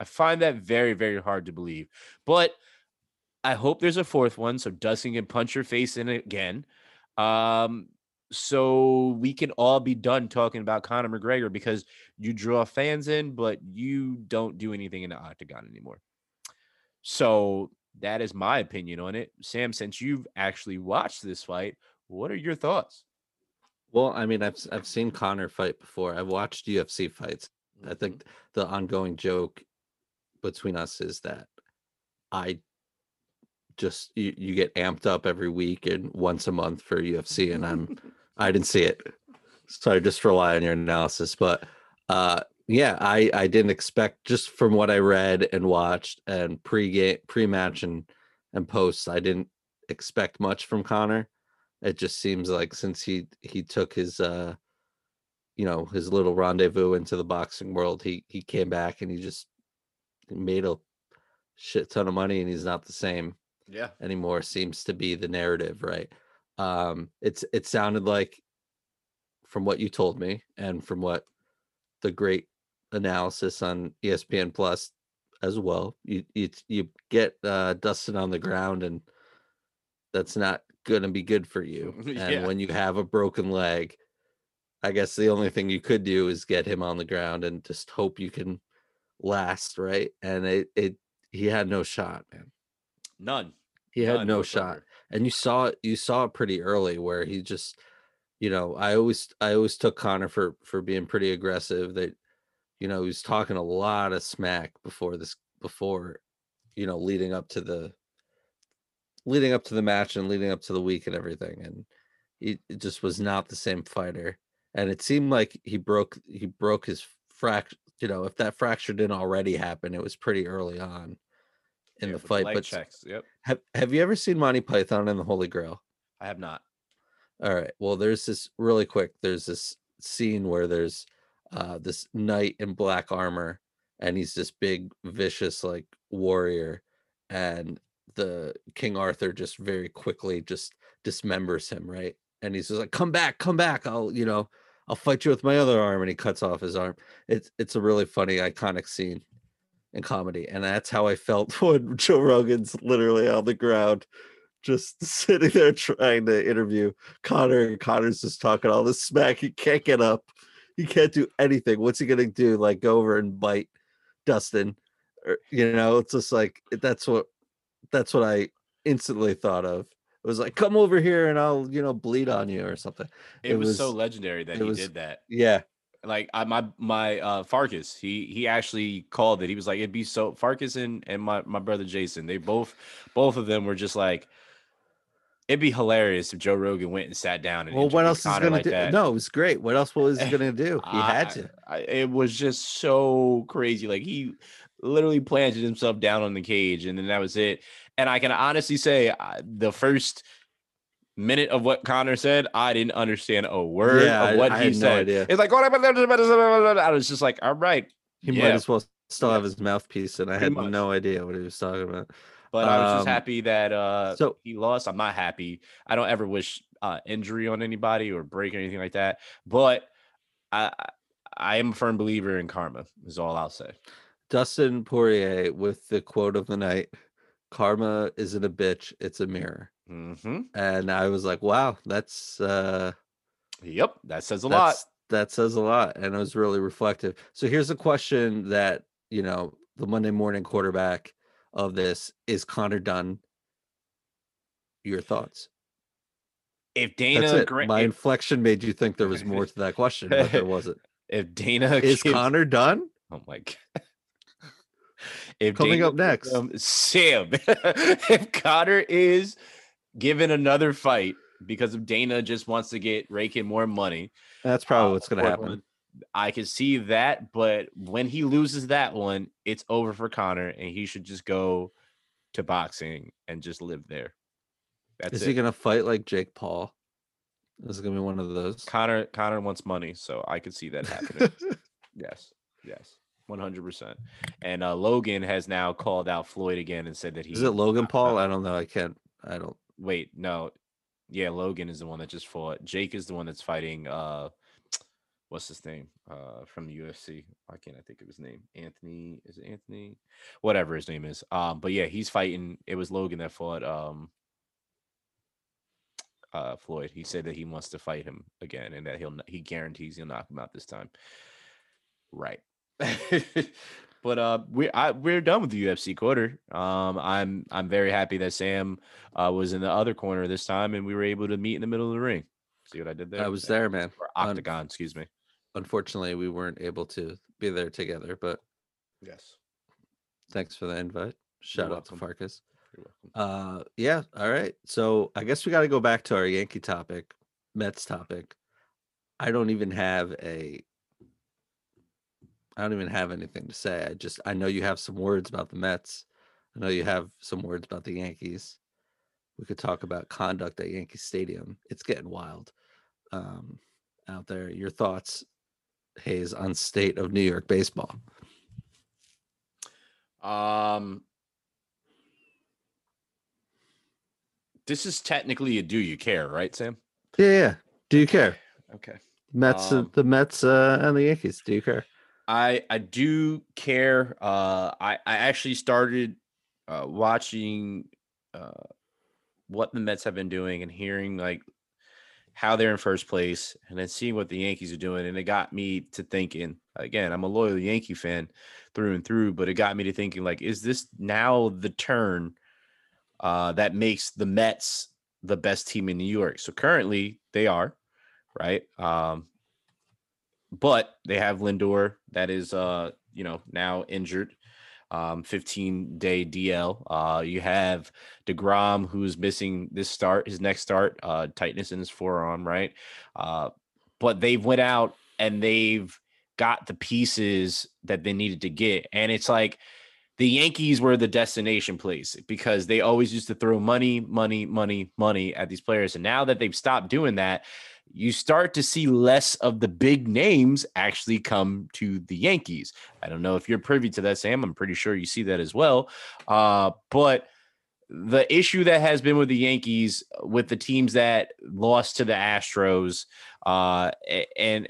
I find that very, very hard to believe, but I hope there's a fourth one. So Dustin can punch your face in again. So we can all be done talking about Conor McGregor because you draw fans in, but you don't do anything in the octagon anymore. So that is my opinion on it. Sam, since you've actually watched this fight, what are your thoughts? Well, I mean, I've seen Conor fight before. I've watched UFC fights. I think the ongoing joke between us is that I just you get amped up every week and once a month for UFC, and I didn't see it, so I just rely on your analysis. But yeah, I didn't expect, just from what I read and watched and pre-game, pre-match and posts, I didn't expect much from Conor. It just seems like since he took his his little rendezvous into the boxing world, he came back and he just made a shit ton of money and he's not the same anymore, seems to be the narrative, right? It sounded like, from what you told me and from what the great analysis on ESPN Plus as well, you get Dustin on the ground, and that's not gonna be good for you. And when you have a broken leg, I guess the only thing you could do is get him on the ground and just hope you can last, right? And he had no shot, man. None. He had no shot. And you saw it pretty early where he just, I always took Conor for being pretty aggressive. That, he was talking a lot of smack before, leading up to the match and leading up to the week and everything. And it just was not the same fighter. And it seemed like he broke his fracture. If that fracture didn't already happen, it was pretty early on in the fight. But have you ever seen Monty Python and the Holy Grail? I have not. All right. Well, there's this really quick. There's this scene where there's this knight in black armor, and he's this big, vicious, like, warrior, and the King Arthur just very quickly just dismembers him, right? And he's just like, come back, I'll, you know, I'll fight you with my other arm," and he cuts off his arm. It's a really funny, iconic scene in comedy, and that's how I felt when Joe Rogan's literally on the ground, just sitting there trying to interview Conor, and Conor's just talking all this smack. He can't get up. He can't do anything. What's he gonna do? Like, go over and bite Dustin? Or, you know, it's just like, that's what I instantly thought of. It was like, come over here and I'll, you know, bleed on you or something. It was so legendary that he did that. Yeah. Like, my Farkas, he actually called it. He was like, it'd be so, Farkas and my brother Jason, they both of them were just like, it'd be hilarious if Joe Rogan went and sat down and, well, what else Conor is going to do? That. No, it was great. What else was he going to do? He had to. It was just so crazy. Like, he literally planted himself down on the cage, and then that was it. And I can honestly say, the first minute of what Conor said, I didn't understand a word of what he said. No, it's like, I was just like, all right. He might as well still have his mouthpiece, and I had no idea what he was talking about. But I was just happy that he lost. I'm not happy. I don't ever wish injury on anybody or break or anything like that. But I am a firm believer in karma, is all I'll say. Dustin Poirier with the quote of the night, "Karma isn't a bitch, it's a mirror." Mm-hmm. And I was like, wow, that's... yep, that says a lot. That says a lot, and it was really reflective. So here's a question that, you know, the Monday morning quarterback of this is, Conor done? Your thoughts? If Dana, my inflection made you think there was more to that question, but there wasn't. If Dana is Conor done? Oh my god. If coming Dana, up next, Sam, if Conor is given another fight because of Dana just wants to get raking more money, that's probably what's going to happen. I can see that, but when he loses that one, it's over for Conor, and he should just go to boxing and just live there. That's Is he going to fight like Jake Paul? This is going to be one of those. Conor wants money, so I could see that happening. Yes, 100%. And Logan has now called out Floyd again and said that he... Is it Logan Paul? I don't know. I don't... Wait, no. Yeah, Logan is the one that just fought. Jake is the one that's fighting... what's his name from the UFC? Why can't I think of his name? Anthony, is it Anthony? Whatever his name is. But yeah, he's fighting. It was Logan that fought Floyd. He said that he wants to fight him again, and that he guarantees he'll knock him out this time. Right. But we're done with the UFC quarter. I'm very happy that Sam was in the other corner this time, and we were able to meet in the middle of the ring. See what I did there? I was there, man. Or Octagon, excuse me. Unfortunately, we weren't able to be there together, but yes, thanks for the invite. Shout out to Farkas. You're welcome. Yeah, all right. So I guess we got to go back to our Yankee topic, Mets topic. I don't even have anything to say. I know you have some words about the Mets. I know you have some words about the Yankees. We could talk about conduct at Yankee Stadium. It's getting wild out there. Your thoughts, Hayes, on state of New York baseball? This is technically a do you care, right, Sam? Yeah. Do you care? Okay. Mets, the Mets and the Yankees. Do you care? I do care. I actually started watching what the Mets have been doing and hearing like how they're in first place and then seeing what the Yankees are doing. And it got me to thinking, again, I'm a loyal Yankee fan through and through, but it got me to thinking, like, is this now the turn that makes the Mets the best team in New York? So currently they are, right? But they have Lindor that is, now injured. 15-day DL. You have DeGrom, who's missing his next start, tightness in his forearm, right? But they've went out and they've got the pieces that they needed to get. And it's like the Yankees were the destination place because they always used to throw money at these players. And now that they've stopped doing that, you start to see less of the big names actually come to the Yankees. I don't know if you're privy to that, Sam. I'm pretty sure you see that as well. But the issue that has been with the Yankees, with the teams that lost to the Astros and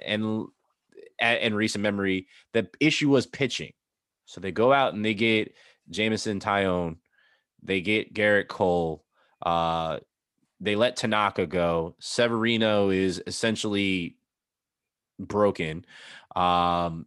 in recent memory, the issue was pitching. So they go out and they get Jameson Taillon. They get Garrett Cole. They let Tanaka go. Severino is essentially broken. I'm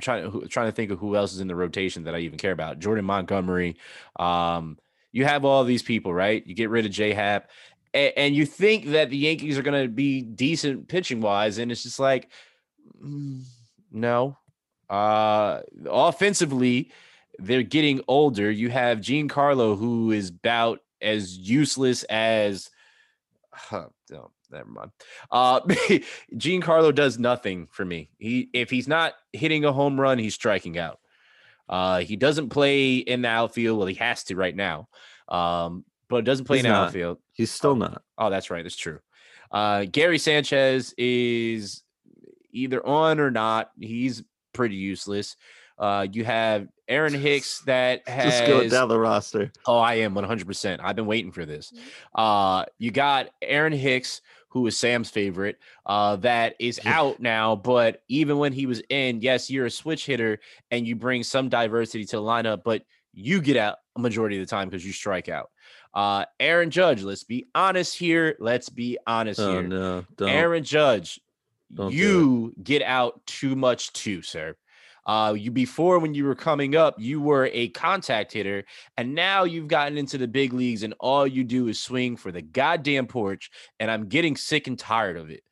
trying to think of who else is in the rotation that I even care about. Jordan Montgomery. You have all these people, right? You get rid of J-Hap. And you think that the Yankees are going to be decent pitching-wise, and it's just like, no. Offensively, they're getting older. You have Giancarlo, who is about as useless as Giancarlo does nothing for me. If he's not hitting a home run, he's striking out. He doesn't play in the outfield. Well, he has to right now. But doesn't play in the outfield. He's still not. Oh, that's right. That's true. Gary Sanchez is either on or not. He's pretty useless. You have Aaron Hicks that has just go down the roster. Oh, I am 100%. I've been waiting for this. You got Aaron Hicks, who is Sam's favorite, that is out now. But even when he was in, yes, you're a switch hitter and you bring some diversity to the lineup, but you get out a majority of the time because you strike out. Aaron Judge, let's be honest here. Oh, no, don't. Aaron Judge, don't you get out too much too, sir. You before when you were coming up, you were a contact hitter, and now you've gotten into the big leagues, and all you do is swing for the goddamn porch. And I'm getting sick and tired of it.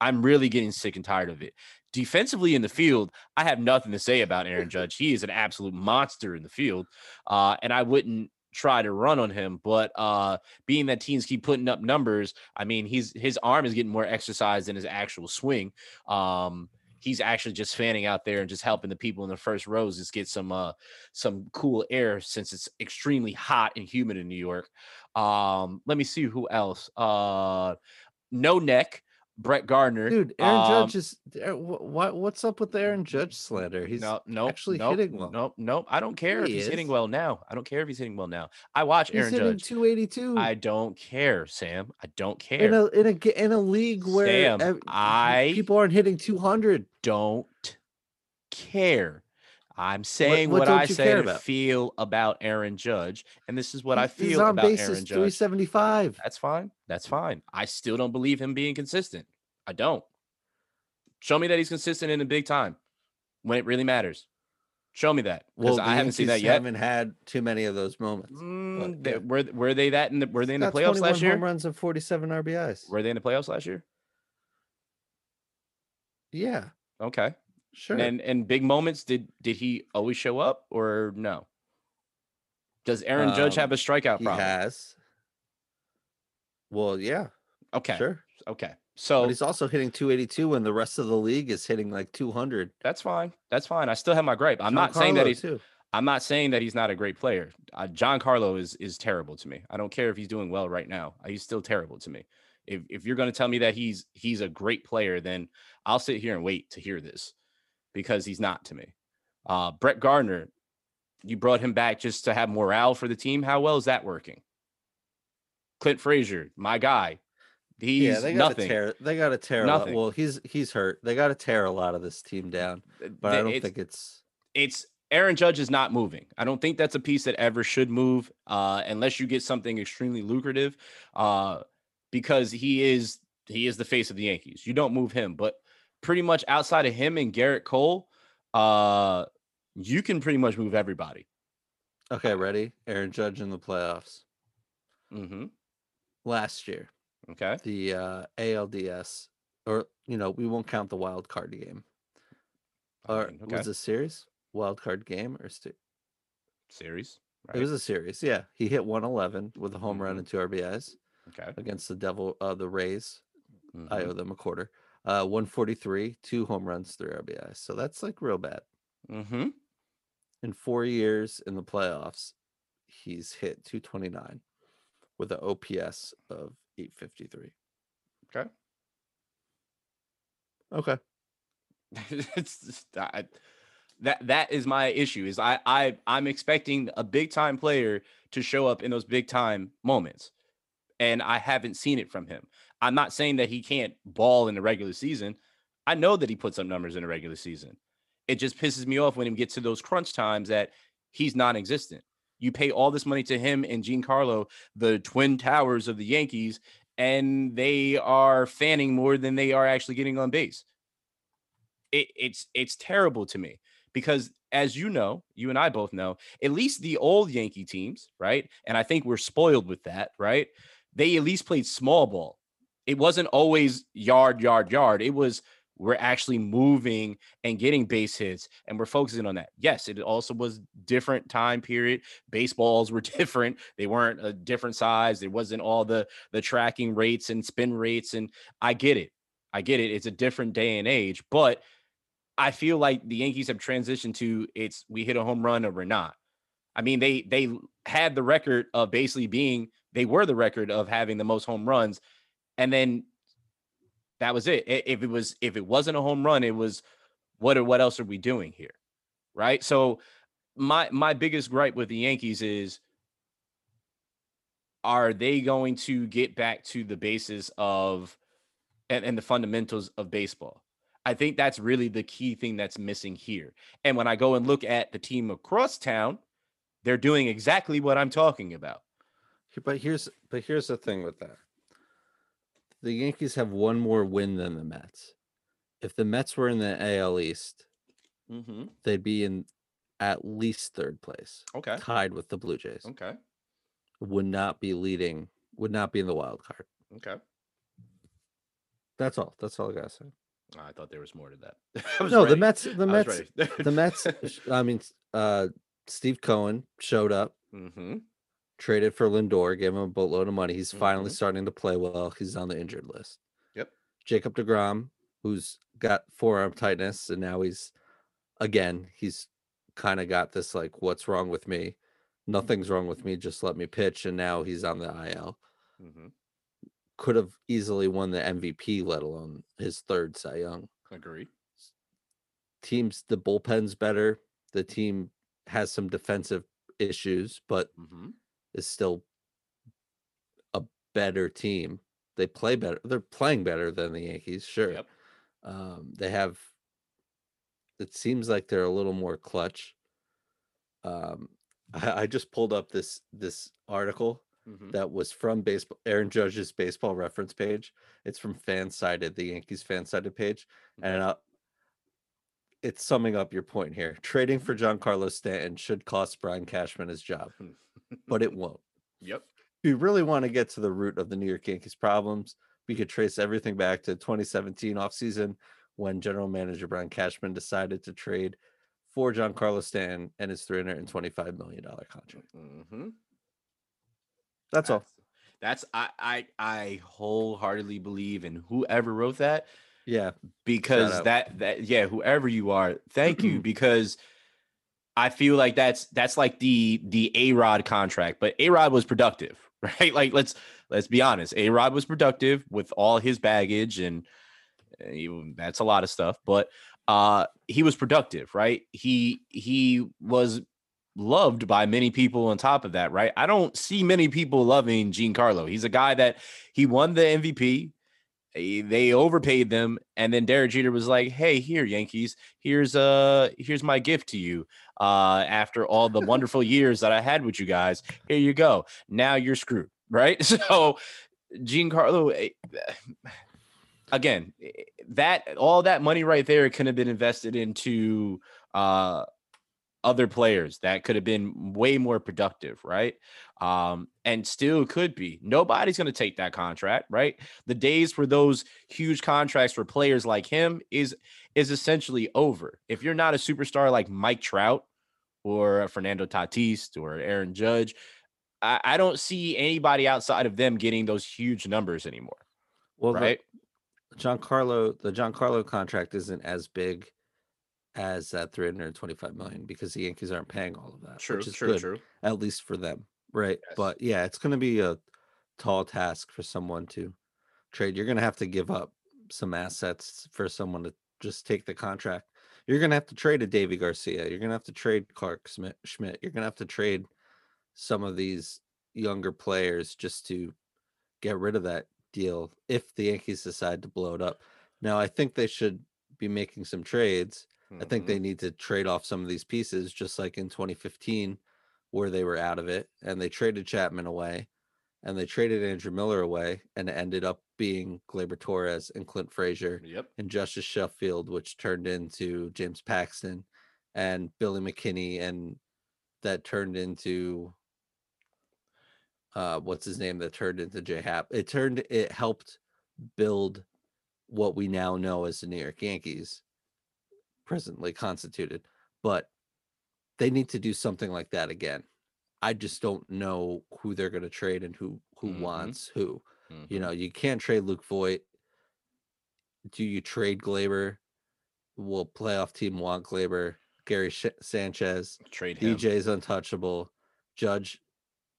I'm really getting sick and tired of it. Defensively in the field, I have nothing to say about Aaron Judge. He is an absolute monster in the field, and I wouldn't try to run on him. But being that teams keep putting up numbers, I mean, his arm is getting more exercise than his actual swing. He's actually just fanning out there and just helping the people in the first rows just get some cool air since it's extremely hot and humid in New York. Let me see who else. No Neck, Brett Gardner. Dude, Aaron Judge is what's up with the Aaron Judge slander? He's hitting well. Nope. I don't care if he's hitting well now. I don't care if he's hitting well now. I watch Aaron Judge. 282. I don't care, Sam. I don't care. In a league where Sam, people aren't hitting 200. Don't care. I'm saying what I say and feel about Aaron Judge, and this is what I feel about Aaron Judge. He's on bases 375. That's fine. I still don't believe him being consistent. I don't. Show me that he's consistent in the big time when it really matters. Show me that, because I haven't seen that yet. Haven't had too many of those moments. Were they that? Were they in the playoffs last year? 21 home runs and 47 RBIs. Were they in the playoffs last year? Yeah. Okay. Sure. And big moments, did he always show up or no? Does Aaron Judge have a strikeout problem? He has. Well, yeah. Okay. Sure. Okay. So but he's also hitting 282 when the rest of the league is hitting like 200. That's fine. I still have my gripe. I'm not saying that he's not a great player. Giancarlo is terrible to me. I don't care if he's doing well right now. He's still terrible to me. If you're going to tell me that he's a great player, then I'll sit here and wait to hear this. Because he's not to me. Brett Gardner, you brought him back just to have morale for the team. How well is that working? Clint Frazier, my guy. He's nothing. They got to tear a lot. Well, he's hurt. They got to tear a lot of this team down. But I don't think it's Aaron Judge is not moving. I don't think that's a piece that ever should move unless you get something extremely lucrative because he is the face of the Yankees. You don't move him, but pretty much outside of him and Garrett Cole, you can pretty much move everybody. Okay, ready? Aaron Judge in the playoffs. Mm-hmm. Last year. Okay. The ALDS, or, we won't count the wild card game. Or was it a series? Wild card game or series? Right? It was a series, yeah. He hit 111 with a home run and 2 RBIs. Okay. Against the Rays. Mm-hmm. I owe them a quarter. 143, 2 home runs, 3 RBIs. So that's like real bad. Mm-hmm. In 4 years in the playoffs, he's hit 229 with an OPS of 853. Okay. Okay. That is my issue. Is I'm expecting a big time player to show up in those big time moments, and I haven't seen it from him. I'm not saying that he can't ball in the regular season. I know that he puts up numbers in the regular season. It just pisses me off when he gets to those crunch times that he's non-existent. You pay all this money to him and Giancarlo, the twin towers of the Yankees, and they are fanning more than they are actually getting on base. It's terrible to me because, as you know, you and I both know, at least the old Yankee teams, right? And I think we're spoiled with that, right? They at least played small ball. It wasn't always yard. It was we're actually moving and getting base hits, and we're focusing on that. Yes, it also was different time period. Baseballs were different. They weren't a different size. There wasn't all the tracking rates and spin rates, and I get it. It's a different day and age, but I feel like the Yankees have transitioned to it's we hit a home run or we're not. I mean, they had the record of basically being they were the record of having the most home runs, and then that was it. If it wasn't a home run, it was what else are we doing here, right? So my biggest gripe with the Yankees is, are they going to get back to the basis of and the fundamentals of baseball? I think that's really the key thing that's missing here. And when I go and look at the team across town, they're doing exactly what I'm talking about. But here's the thing with that. The Yankees have one more win than the Mets. If the Mets were in the AL East, mm-hmm. they'd be in at least third place. Okay. Tied with the Blue Jays. Okay. Would not be in the wild card. Okay. That's all. That's all I gotta say. I thought there was more to that. No, ready. the Mets, the Mets. I mean, Steve Cohen showed up, mm-hmm. traded for Lindor, gave him a boatload of money. He's mm-hmm. finally starting to play well. He's on the injured list. Yep. Jacob deGrom, who's got forearm tightness, and now he's kind of got this like, what's wrong with me? Nothing's wrong with me. Just let me pitch. And now he's on the IL. Mm-hmm. Could have easily won the MVP, let alone his third Cy Young. Agreed. The bullpen's better. The team has some defensive issues, but mm-hmm. is still a better team. They play better. They're playing better than the Yankees, sure. Yep. It seems like they're a little more clutch. I just pulled up this article. Mm-hmm. That was from Aaron Judge's baseball reference page. It's from Fansided, the Yankees Fansided page. And it's summing up your point here. Trading for Giancarlo Stanton should cost Brian Cashman his job, but it won't. Yep. If you really want to get to the root of the New York Yankees problems, we could trace everything back to 2017 offseason when general manager Brian Cashman decided to trade for Giancarlo Stanton and his $325 million contract. Mm-hmm. That's all. I wholeheartedly believe in whoever wrote that. Yeah. Because whoever you are, thank you. Because I feel like that's like the A-Rod contract, but A-Rod was productive, right? Like let's be honest. A-Rod was productive with all his baggage and that's a lot of stuff, but he was productive, right? He was loved by many people on top of that, right? I don't see many people loving Giancarlo. He's a guy that he won the MVP. They overpaid them. And then Derek Jeter was like, hey, here, Yankees, here's my gift to you. After all the wonderful years that I had with you guys, here you go. Now you're screwed, right? So Giancarlo, again, that all that money right there could have been invested into other players that could have been way more productive, right? And still could be. Nobody's going to take that contract, right? The days for those huge contracts for players like him is essentially over. If you're not a superstar like Mike Trout or Fernando Tatis or Aaron Judge, I don't see anybody outside of them getting those huge numbers anymore. Well, right? The Giancarlo contract isn't as big as that $325 million because the Yankees aren't paying all of that. True, at least for them, right? Yes. But yeah, it's going to be a tall task for someone to trade. You're going to have to give up some assets for someone to just take the contract. You're going to have to trade a Davey Garcia. You're going to have to trade Clark Schmidt. You're going to have to trade some of these younger players just to get rid of that deal if the Yankees decide to blow it up. Now, I think they should be making some trades. Mm-hmm. I think they need to trade off some of these pieces, just like in 2015 where they were out of it and they traded Chapman away and they traded Andrew Miller away and it ended up being Gleyber Torres and Clint Frazier and Justice Sheffield, which turned into James Paxton and Billy McKinney, and that turned into that turned into Jay Happ. It helped build what we now know as the New York Yankees presently constituted, but they need to do something like that again. I just don't know who they're going to trade and who wants who. Mm-hmm. You know, you can't trade Luke Voit. Do you trade Gleyber? Will playoff team want Gleyber? Gary Sanchez. Trade him. DJ's untouchable. Judge,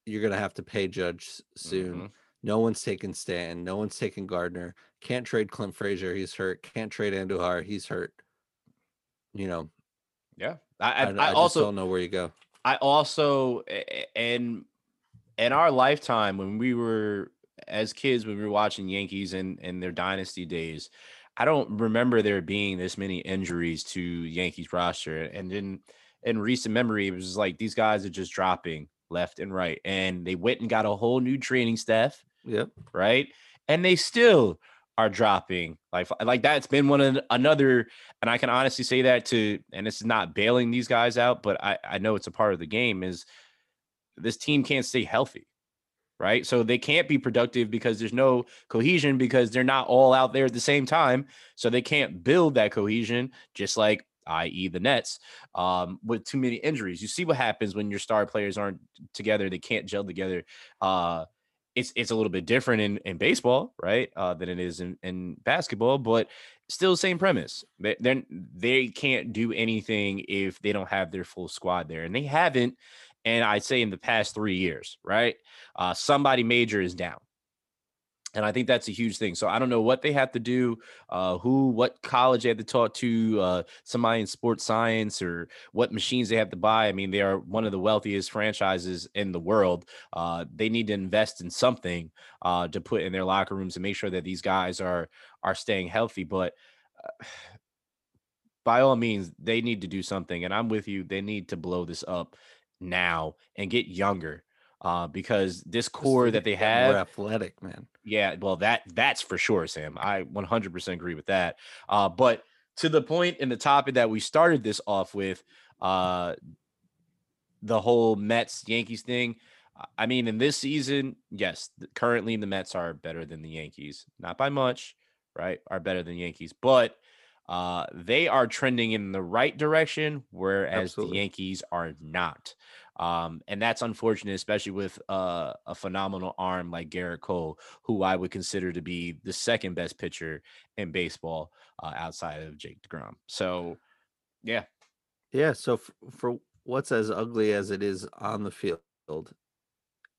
you're going to have to pay Judge soon. Mm-hmm. No one's taking Stanton. No one's taking Gardner. Can't trade Clint Frazier. He's hurt. Can't trade Andujar. He's hurt. You know. Yeah. I also don't know where you go. I also, in our lifetime, when we were as kids, when we were watching Yankees and their dynasty days, I don't remember there being this many injuries to Yankees roster. And in recent memory, it was like these guys are just dropping left and right. And they went and got a whole new training staff. Yep. Right. And they still are dropping like that's been another, and I can honestly say that too, and this is not bailing these guys out, but I know it's a part of the game, is this team can't stay healthy, right? So they can't be productive because there's no cohesion, because they're not all out there at the same time, so they can't build that cohesion, just like i.e. the Nets, with too many injuries. You see what happens when your star players aren't together, they can't gel together. It's a little bit different in baseball, right, than it is in basketball, but still same premise. They can't do anything if they don't have their full squad there, and they haven't, and I'd say in the past 3 years, right? Somebody major is down, and I think that's a huge thing. So I don't know what they have to do, what college they have to talk to, somebody in sports science, or what machines they have to buy. I mean, they are one of the wealthiest franchises in the world. They need to invest in something to put in their locker rooms and make sure that these guys are staying healthy. But by all means, they need to do something. And I'm with you. They need to blow this up now and get younger. Because this core that they have, more athletic, man. Yeah, well, that's for sure, Sam. I 100% agree with that. But to the point in the topic that we started this off with, the whole Mets Yankees thing. I mean, in this season, yes, currently the Mets are better than the Yankees, not by much, right? Are better than Yankees, but they are trending in the right direction, whereas the Yankees are not. And that's unfortunate, especially with a phenomenal arm like Garrett Cole, who I would consider to be the second best pitcher in baseball outside of Jake deGrom. So, yeah. Yeah, so for what's as ugly as it is on the field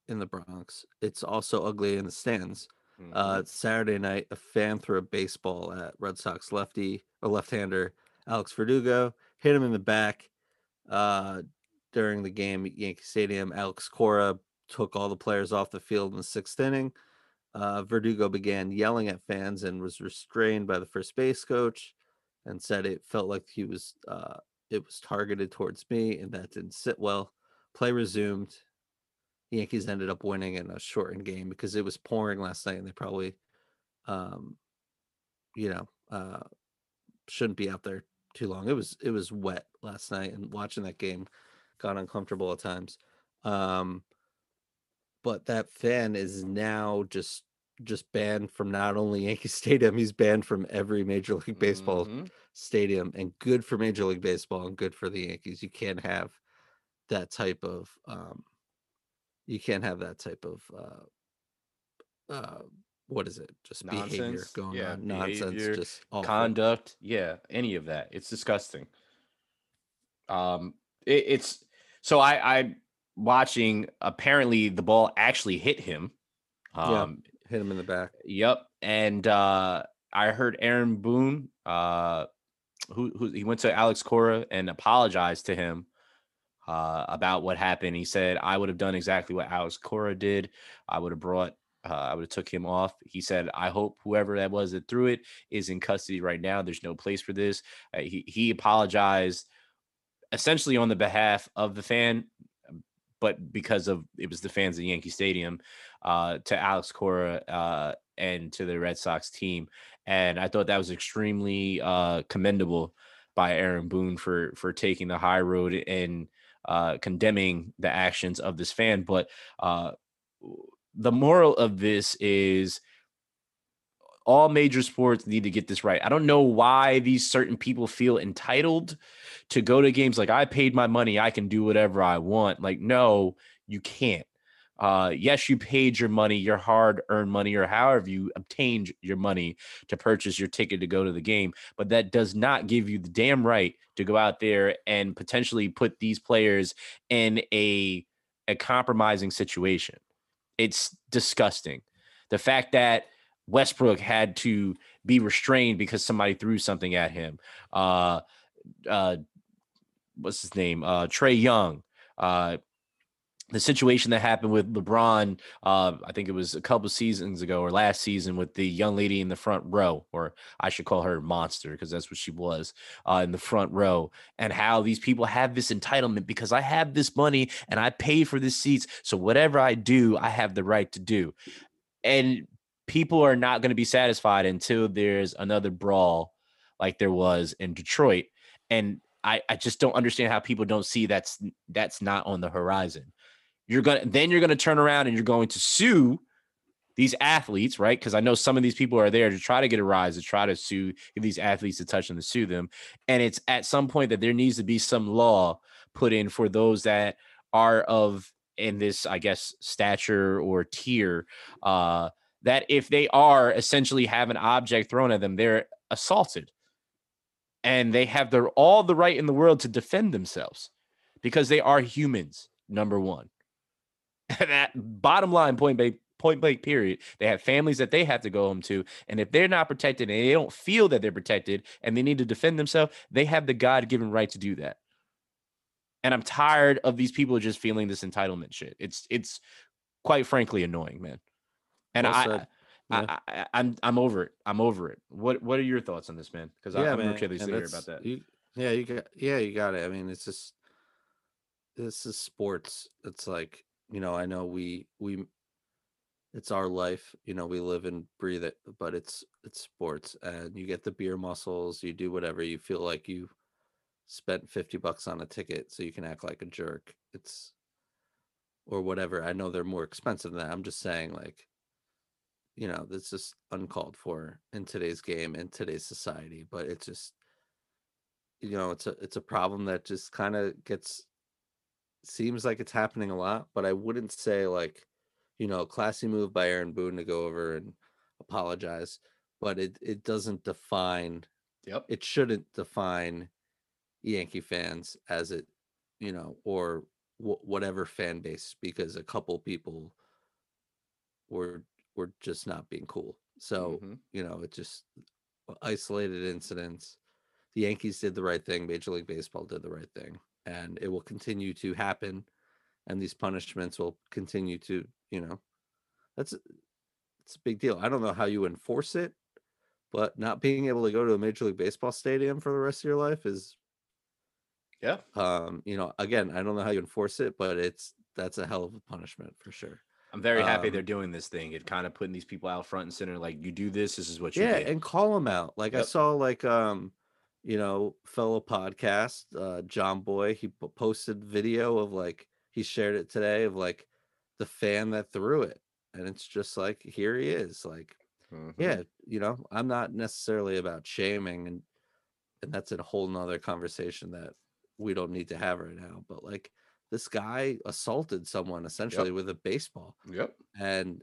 in the Bronx, it's also ugly in the stands. Mm-hmm. Saturday night, a fan threw a baseball at Red Sox left-hander Alex Verdugo, hit him in the back. During the game at Yankee Stadium, Alex Cora took all the players off the field in the sixth inning. Verdugo began yelling at fans and was restrained by the first base coach, and said it felt like it was targeted towards me, and that didn't sit well. Play resumed. The Yankees ended up winning in a shortened game because it was pouring last night, and they probably, shouldn't be out there too long. It was wet last night, and watching that game got uncomfortable at times. But that fan is now just banned from not only Yankee Stadium, he's banned from every Major League Baseball stadium, and good for Major League Baseball and good for the Yankees. You can't have that type of nonsense. Behavior going on. Nonsense, just awful. Conduct. Yeah. Any of that. It's disgusting. I'm watching. Apparently, the ball actually hit him. Hit him in the back. Yep. And I heard Aaron Boone, who he went to Alex Cora and apologized to him about what happened. He said, I would have done exactly what Alex Cora did. I would have took him off. He said, I hope whoever that was that threw it is in custody right now. There's no place for this. He apologized essentially on the behalf of the fan, but because of it was the fans at Yankee Stadium, to Alex Cora and to the Red Sox team. And I thought that was extremely commendable by Aaron Boone for taking the high road and condemning the actions of this fan. But the moral of this is all major sports need to get this right. I don't know why these certain people feel entitled to go to games like, I paid my money, I can do whatever I want. Like, no, you can't. Yes, you paid your money, your hard-earned money, or however you obtained your money to purchase your ticket to go to the game, but that does not give you the damn right to go out there and potentially put these players in a compromising situation. It's disgusting. The fact that Westbrook had to be restrained because somebody threw something at him. What's his name? Trey Young. The situation that happened with LeBron, I think it was a couple seasons ago or last season, with the young lady in the front row, or I should call her monster because that's what she was, in the front row, and how these people have this entitlement because I have this money and I pay for the seats. So whatever I do, I have the right to do. And people are not going to be satisfied until there's another brawl like there was in Detroit. And I just don't understand how people don't see that's not on the horizon. You're going to turn around and you're going to sue these athletes, right? Because I know some of these people are there to try to get a rise, to try to sue, give these athletes a touch and to sue them. And it's at some point that there needs to be some law put in for those that are of in this, I guess, stature or tier, that if they are essentially have an object thrown at them, they're assaulted. And they have all the right in the world to defend themselves because they are humans, number one. And that bottom line, point blank period, they have families that they have to go home to. And if they're not protected and they don't feel that they're protected and they need to defend themselves, they have the God-given right to do that. And I'm tired of these people just feeling this entitlement shit. It's quite frankly annoying, man. And I'm over it. I'm over it. What are your thoughts on this, man? Because I'm okay to hear about that. You got it. I mean, it's just, this is sports. It's like, you know, I know we it's our life, you know, we live and breathe it, but it's sports, and you get the beer muscles, you do whatever, you feel like you spent $50 on a ticket so you can act like a jerk. It's or whatever. I know they're more expensive than that. I'm just saying, like, you know, that's just uncalled for in today's game, in today's society. But it's just, you know, it's a problem that just kind of seems like it's happening a lot. But I wouldn't say, like, you know, classy move by Aaron Boone to go over and apologize, but it doesn't define. Yep. It shouldn't define Yankee fans as it, you know, or whatever fan base, because a couple people were just not being cool. So, you know, it just isolated incidents. The Yankees did the right thing. Major League Baseball did the right thing, and it will continue to happen. And these punishments will continue to, you know, it's a big deal. I don't know how you enforce it, but not being able to go to a Major League Baseball stadium for the rest of your life is, you know, again, I don't know how you enforce it, but that's a hell of a punishment for sure. I'm very happy they're doing this thing. It kind of putting these people out front and center, like, you do this, this is what you do. Yeah, and call them out. Like, I saw, like, you know, fellow podcast, John Boy, he posted video of, like, he shared it today of, like, the fan that threw it. And it's just like, here he is. Like, yeah, you know, I'm not necessarily about shaming. And that's a whole nother conversation that we don't need to have right now. But, like, this guy assaulted someone essentially with a baseball. And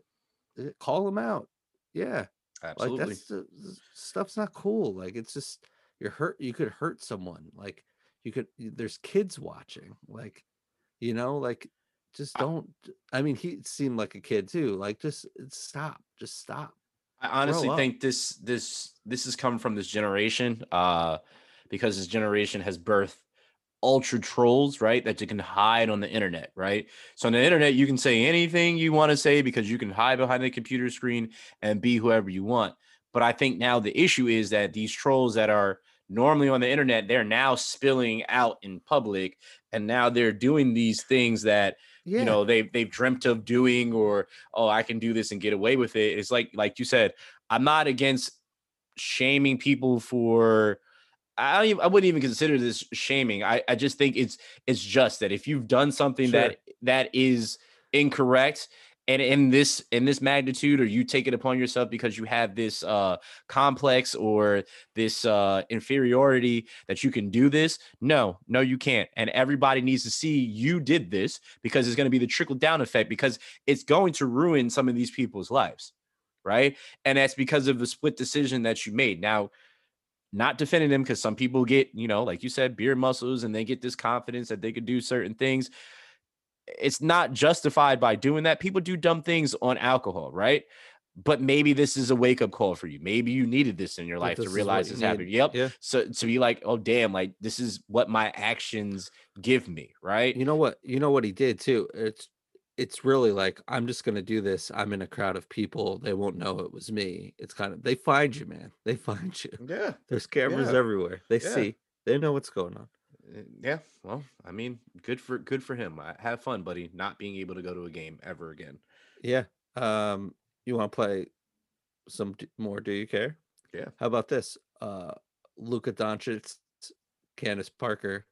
call him out. Yeah. Absolutely. Like, that's stuff's not cool. Like, it's just, you could hurt someone. Like, you could, there's kids watching, like, you know, like, just don't. I mean, he seemed like a kid too. Like, just stop, just stop. I honestly think this is coming from this generation, because this generation has birthed ultra trolls, right? That you can hide on the internet, right? So on the internet, you can say anything you want to say because you can hide behind the computer screen and be whoever you want. But I think now the issue is that these trolls that are normally on the internet, they're now spilling out in public, and now they're doing these things that, yeah, you know, they've dreamt of doing, or, oh, I can do this and get away with it. It's like you said, I'm not against shaming people for, I wouldn't even consider this shaming. I just think it's just that if you've done something that is incorrect, and in this magnitude, or you take it upon yourself because you have this complex or this inferiority that you can do this. No, you can't. And everybody needs to see you did this, because it's going to be the trickle down effect, because it's going to ruin some of these people's lives. Right. And that's because of the split decision that you made. Now, not defending them, because some people get, you know, like you said, beer muscles, and they get this confidence that they could do certain things. It's not justified by doing that. People do dumb things on alcohol, right? But maybe this is a wake-up call for you. Maybe you needed this in your life to realize this happened. Yep. Yeah. So to be like, oh, damn, like, this is what my actions give me, right? You know what he did too? It's really like, I'm just going to do this. I'm in a crowd of people. They won't know it was me. It's kind of, they find you, man. They find you. Yeah. There's cameras everywhere. They see. They know what's going on. Yeah. Well, I mean, good for him. Have fun, buddy. Not being able to go to a game ever again. Yeah. You want to play some more? Do you care? Yeah. How about this? Luka Doncic, Candace Parker,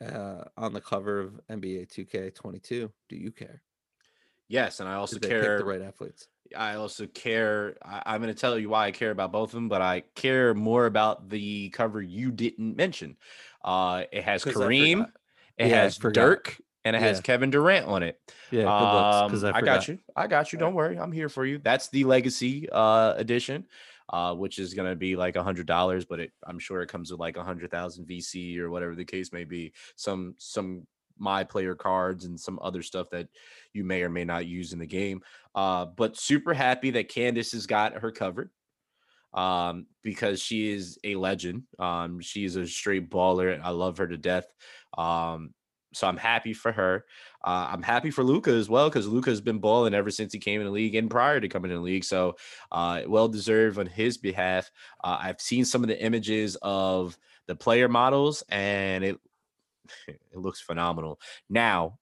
on the cover of NBA 2K22. Do you care? Yes, and I also care. The right athletes. I also care. I'm going to tell you why I care about both of them, but I care more about the cover you didn't mention. It has Kareem, it has Dirk, and it has Kevin Durant on it. Yeah, because I got you. Don't worry, I'm here for you. That's the Legacy edition, which is going to be like $100, but I'm sure it comes with like 100,000 VC or whatever the case may be. Some my player cards and some other stuff that you may or may not use in the game. But super happy that Candace has got her covered, because she is a legend. She is a straight baller, and I love her to death. So I'm happy for her. I'm happy for Luka as well, because Luka has been balling ever since he came in the league and prior to coming in the league. So well-deserved on his behalf. I've seen some of the images of the player models, and it looks phenomenal. Now,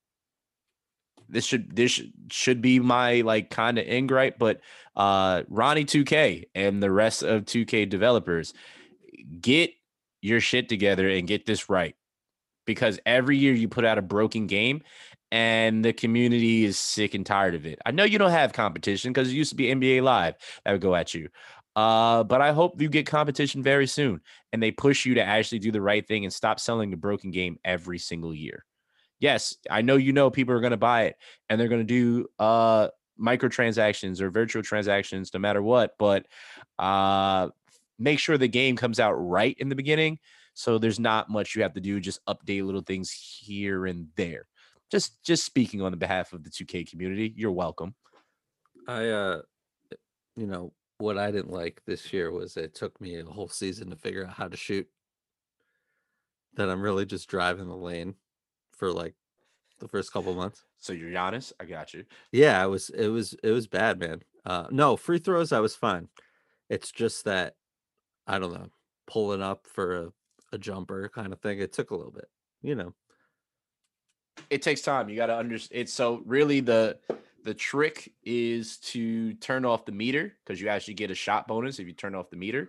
this should be my like kind of end gripe, but Ronnie 2K and the rest of 2K developers, get your shit together and get this right, because every year you put out a broken game and the community is sick and tired of it. I know you don't have competition because it used to be NBA Live that would go at you. But I hope you get competition very soon and they push you to actually do the right thing and stop selling the broken game every single year. Yes, I know, you know, people are going to buy it and they're going to do microtransactions or virtual transactions no matter what, but make sure the game comes out right in the beginning. So there's not much you have to do, just update little things here and there. Just speaking on the behalf of the 2K community, you're welcome. What I didn't like this year was it took me a whole season to figure out how to shoot. That I'm really just driving the lane for like the first couple months. So you're Giannis, I got you. Yeah, it was bad, man. No, free throws I was fine. It's just that, I don't know, pulling up for a jumper kind of thing. It took a little bit, you know. It takes time. You got to understand. So really the trick is to turn off the meter, because you actually get a shot bonus if you turn off the meter,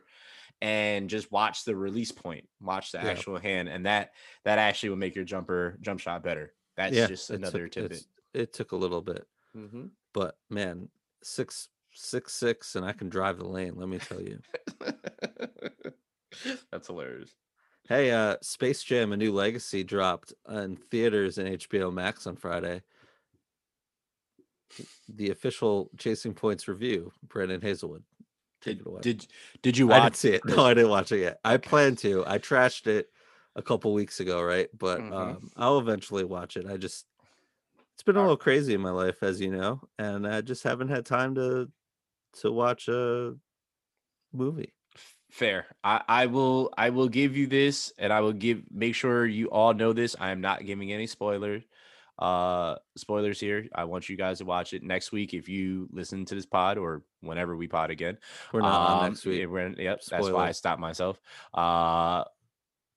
and just watch the release point, watch the actual hand. And that actually will make your jump shot better. That's just another tidbit. It took a little bit, but man, 6'6" and I can drive the lane. Let me tell you. That's hilarious. Hey, Space Jam: A New Legacy dropped in theaters and HBO Max on Friday. The official Chasing Points review, Brandon Hazelwood. Take it away. Did you watch it? No, I didn't watch it yet. I planned to. I trashed it. a couple weeks ago, right? But I'll eventually watch it. I just, it's been a little crazy in my life, as you know, and I just haven't had time to watch a movie. Fair. I will give you this, and I will make sure you all know this. I am not giving any spoilers here. I want you guys to watch it next week. If you listen to this pod or whenever we pod again, we're not on next week. Yep. Spoiler. That's why I stopped myself.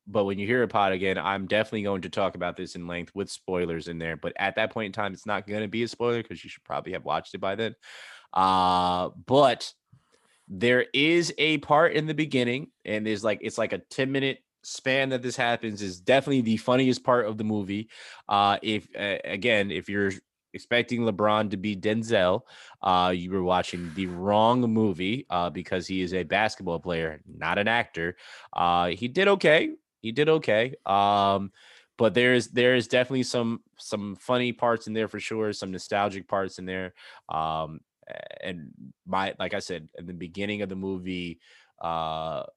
But when you hear a pod again, I'm definitely going to talk about this in length with spoilers in there. But at that point in time, it's not going to be a spoiler because you should probably have watched it by then. But there is a part in the beginning, and there's it's like a 10-minute span that this happens. Is definitely the funniest part of the movie. If you're expecting LeBron to be Denzel, you were watching the wrong movie because he is a basketball player, not an actor. He did okay. But there is definitely some funny parts in there for sure, some nostalgic parts in there. And like I said, at the beginning of the movie, it's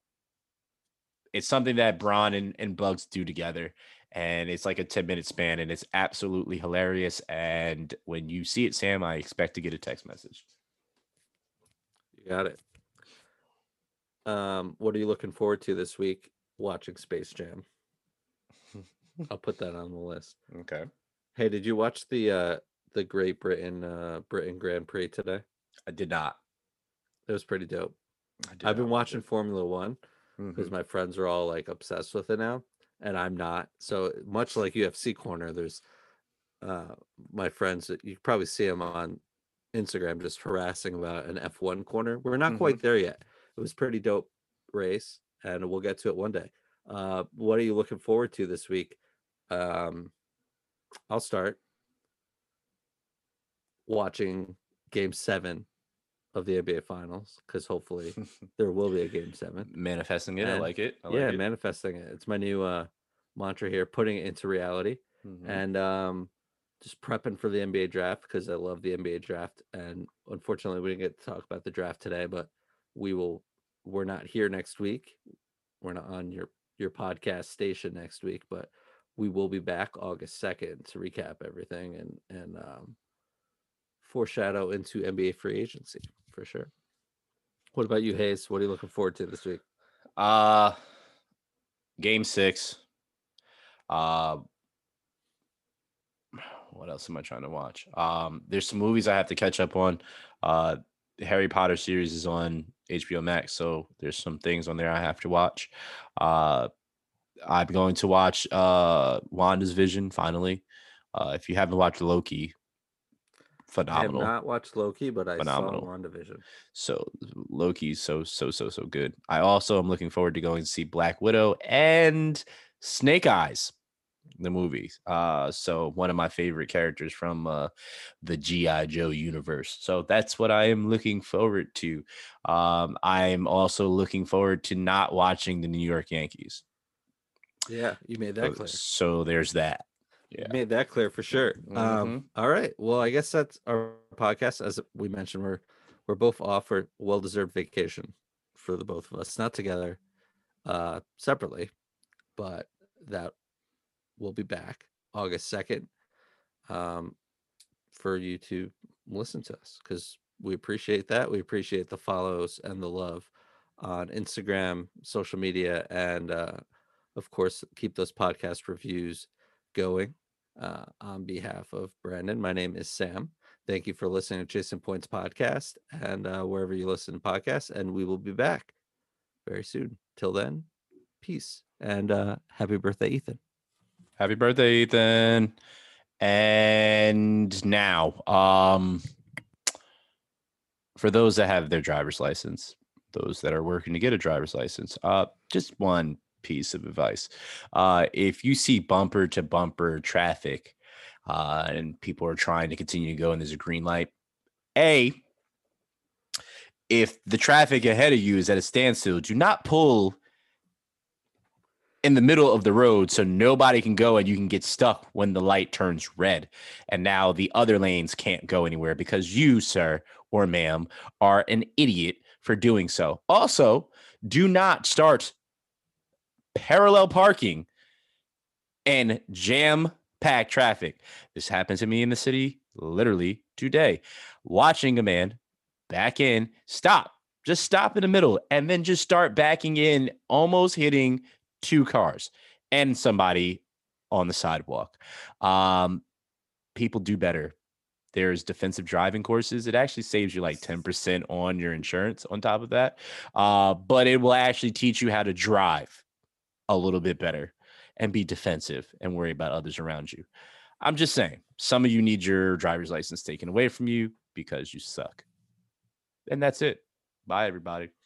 something that Bron and Bugs do together, and it's like a 10-minute span, and it's absolutely hilarious. And when you see it, Sam, I expect to get a text message. You got it. What are you looking forward to this week? Watching Space Jam. I'll put that on the list. Okay. Hey, did you watch the Great Britain Grand Prix today? I did not. It was pretty dope. I've been watching Formula One because my friends are all like obsessed with it now, and I'm not. So much like UFC Corner, there's my friends that you probably see them on Instagram just harassing about an F1 corner. We're not quite there yet. It was pretty dope race, and we'll get to it one day. What are you looking forward to this week? I'll start. Watching game 7 of the NBA Finals, because hopefully there will be a game 7. Manifesting it. I like it. Manifesting it. It's my new mantra here, putting it into reality. And just prepping for the NBA draft, because I love the NBA draft. And unfortunately, we didn't get to talk about the draft today, but we're not here next week. We're not on your podcast station next week, but we will be back August 2nd to recap everything and foreshadow into NBA free agency for sure. What about you, Hayes? What are you looking forward to this week? Game 6. What else am I trying to watch? There's some movies I have to catch up on. The Harry Potter series is on HBO Max, so there's some things on there I have to watch. I'm going to watch WandaVision finally. If you haven't watched Loki, phenomenal. I have not watched Loki, but I saw WandaVision. So Loki's so good. I also am looking forward to going to see Black Widow and Snake Eyes, the movie. So one of my favorite characters from the G.I. Joe universe. So that's what I am looking forward to. I'm also looking forward to not watching the New York Yankees. Yeah, you made that clear. So there's that. Yeah. Made that clear for sure. All right. Well, I guess that's our podcast. As we mentioned, we're both off for well-deserved vacation for the both of us. Not together, separately, but that we'll be back August 2nd for you to listen to us, because we appreciate that. We appreciate the follows and the love on Instagram, social media, and of course, keep those podcast reviews going. On behalf of Brandon, my name is Sam. Thank you for listening to Chasing Points podcast, and wherever you listen to podcasts, and we will be back very soon. Till then, peace, and happy birthday, Ethan. Happy birthday, Ethan. And now, for those that have their driver's license, those that are working to get a driver's license, just one piece of advice. If you see bumper to bumper traffic and people are trying to continue to go and there's a green light, if the traffic ahead of you is at a standstill, do not pull in the middle of the road so nobody can go and you can get stuck when the light turns red and now the other lanes can't go anywhere because you, sir or ma'am, are an idiot for doing so. Also, do not start parallel parking and jam-packed traffic. This happened to me in the city literally today. Watching a man back in, stop, just stop in the middle, and then just start backing in, almost hitting two cars and somebody on the sidewalk. People do better. There's defensive driving courses. It actually saves you like 10% on your insurance on top of that. But it will actually teach you how to drive a little bit better and be defensive and worry about others around you. I'm just saying, some of you need your driver's license taken away from you because you suck. And that's it. Bye, everybody.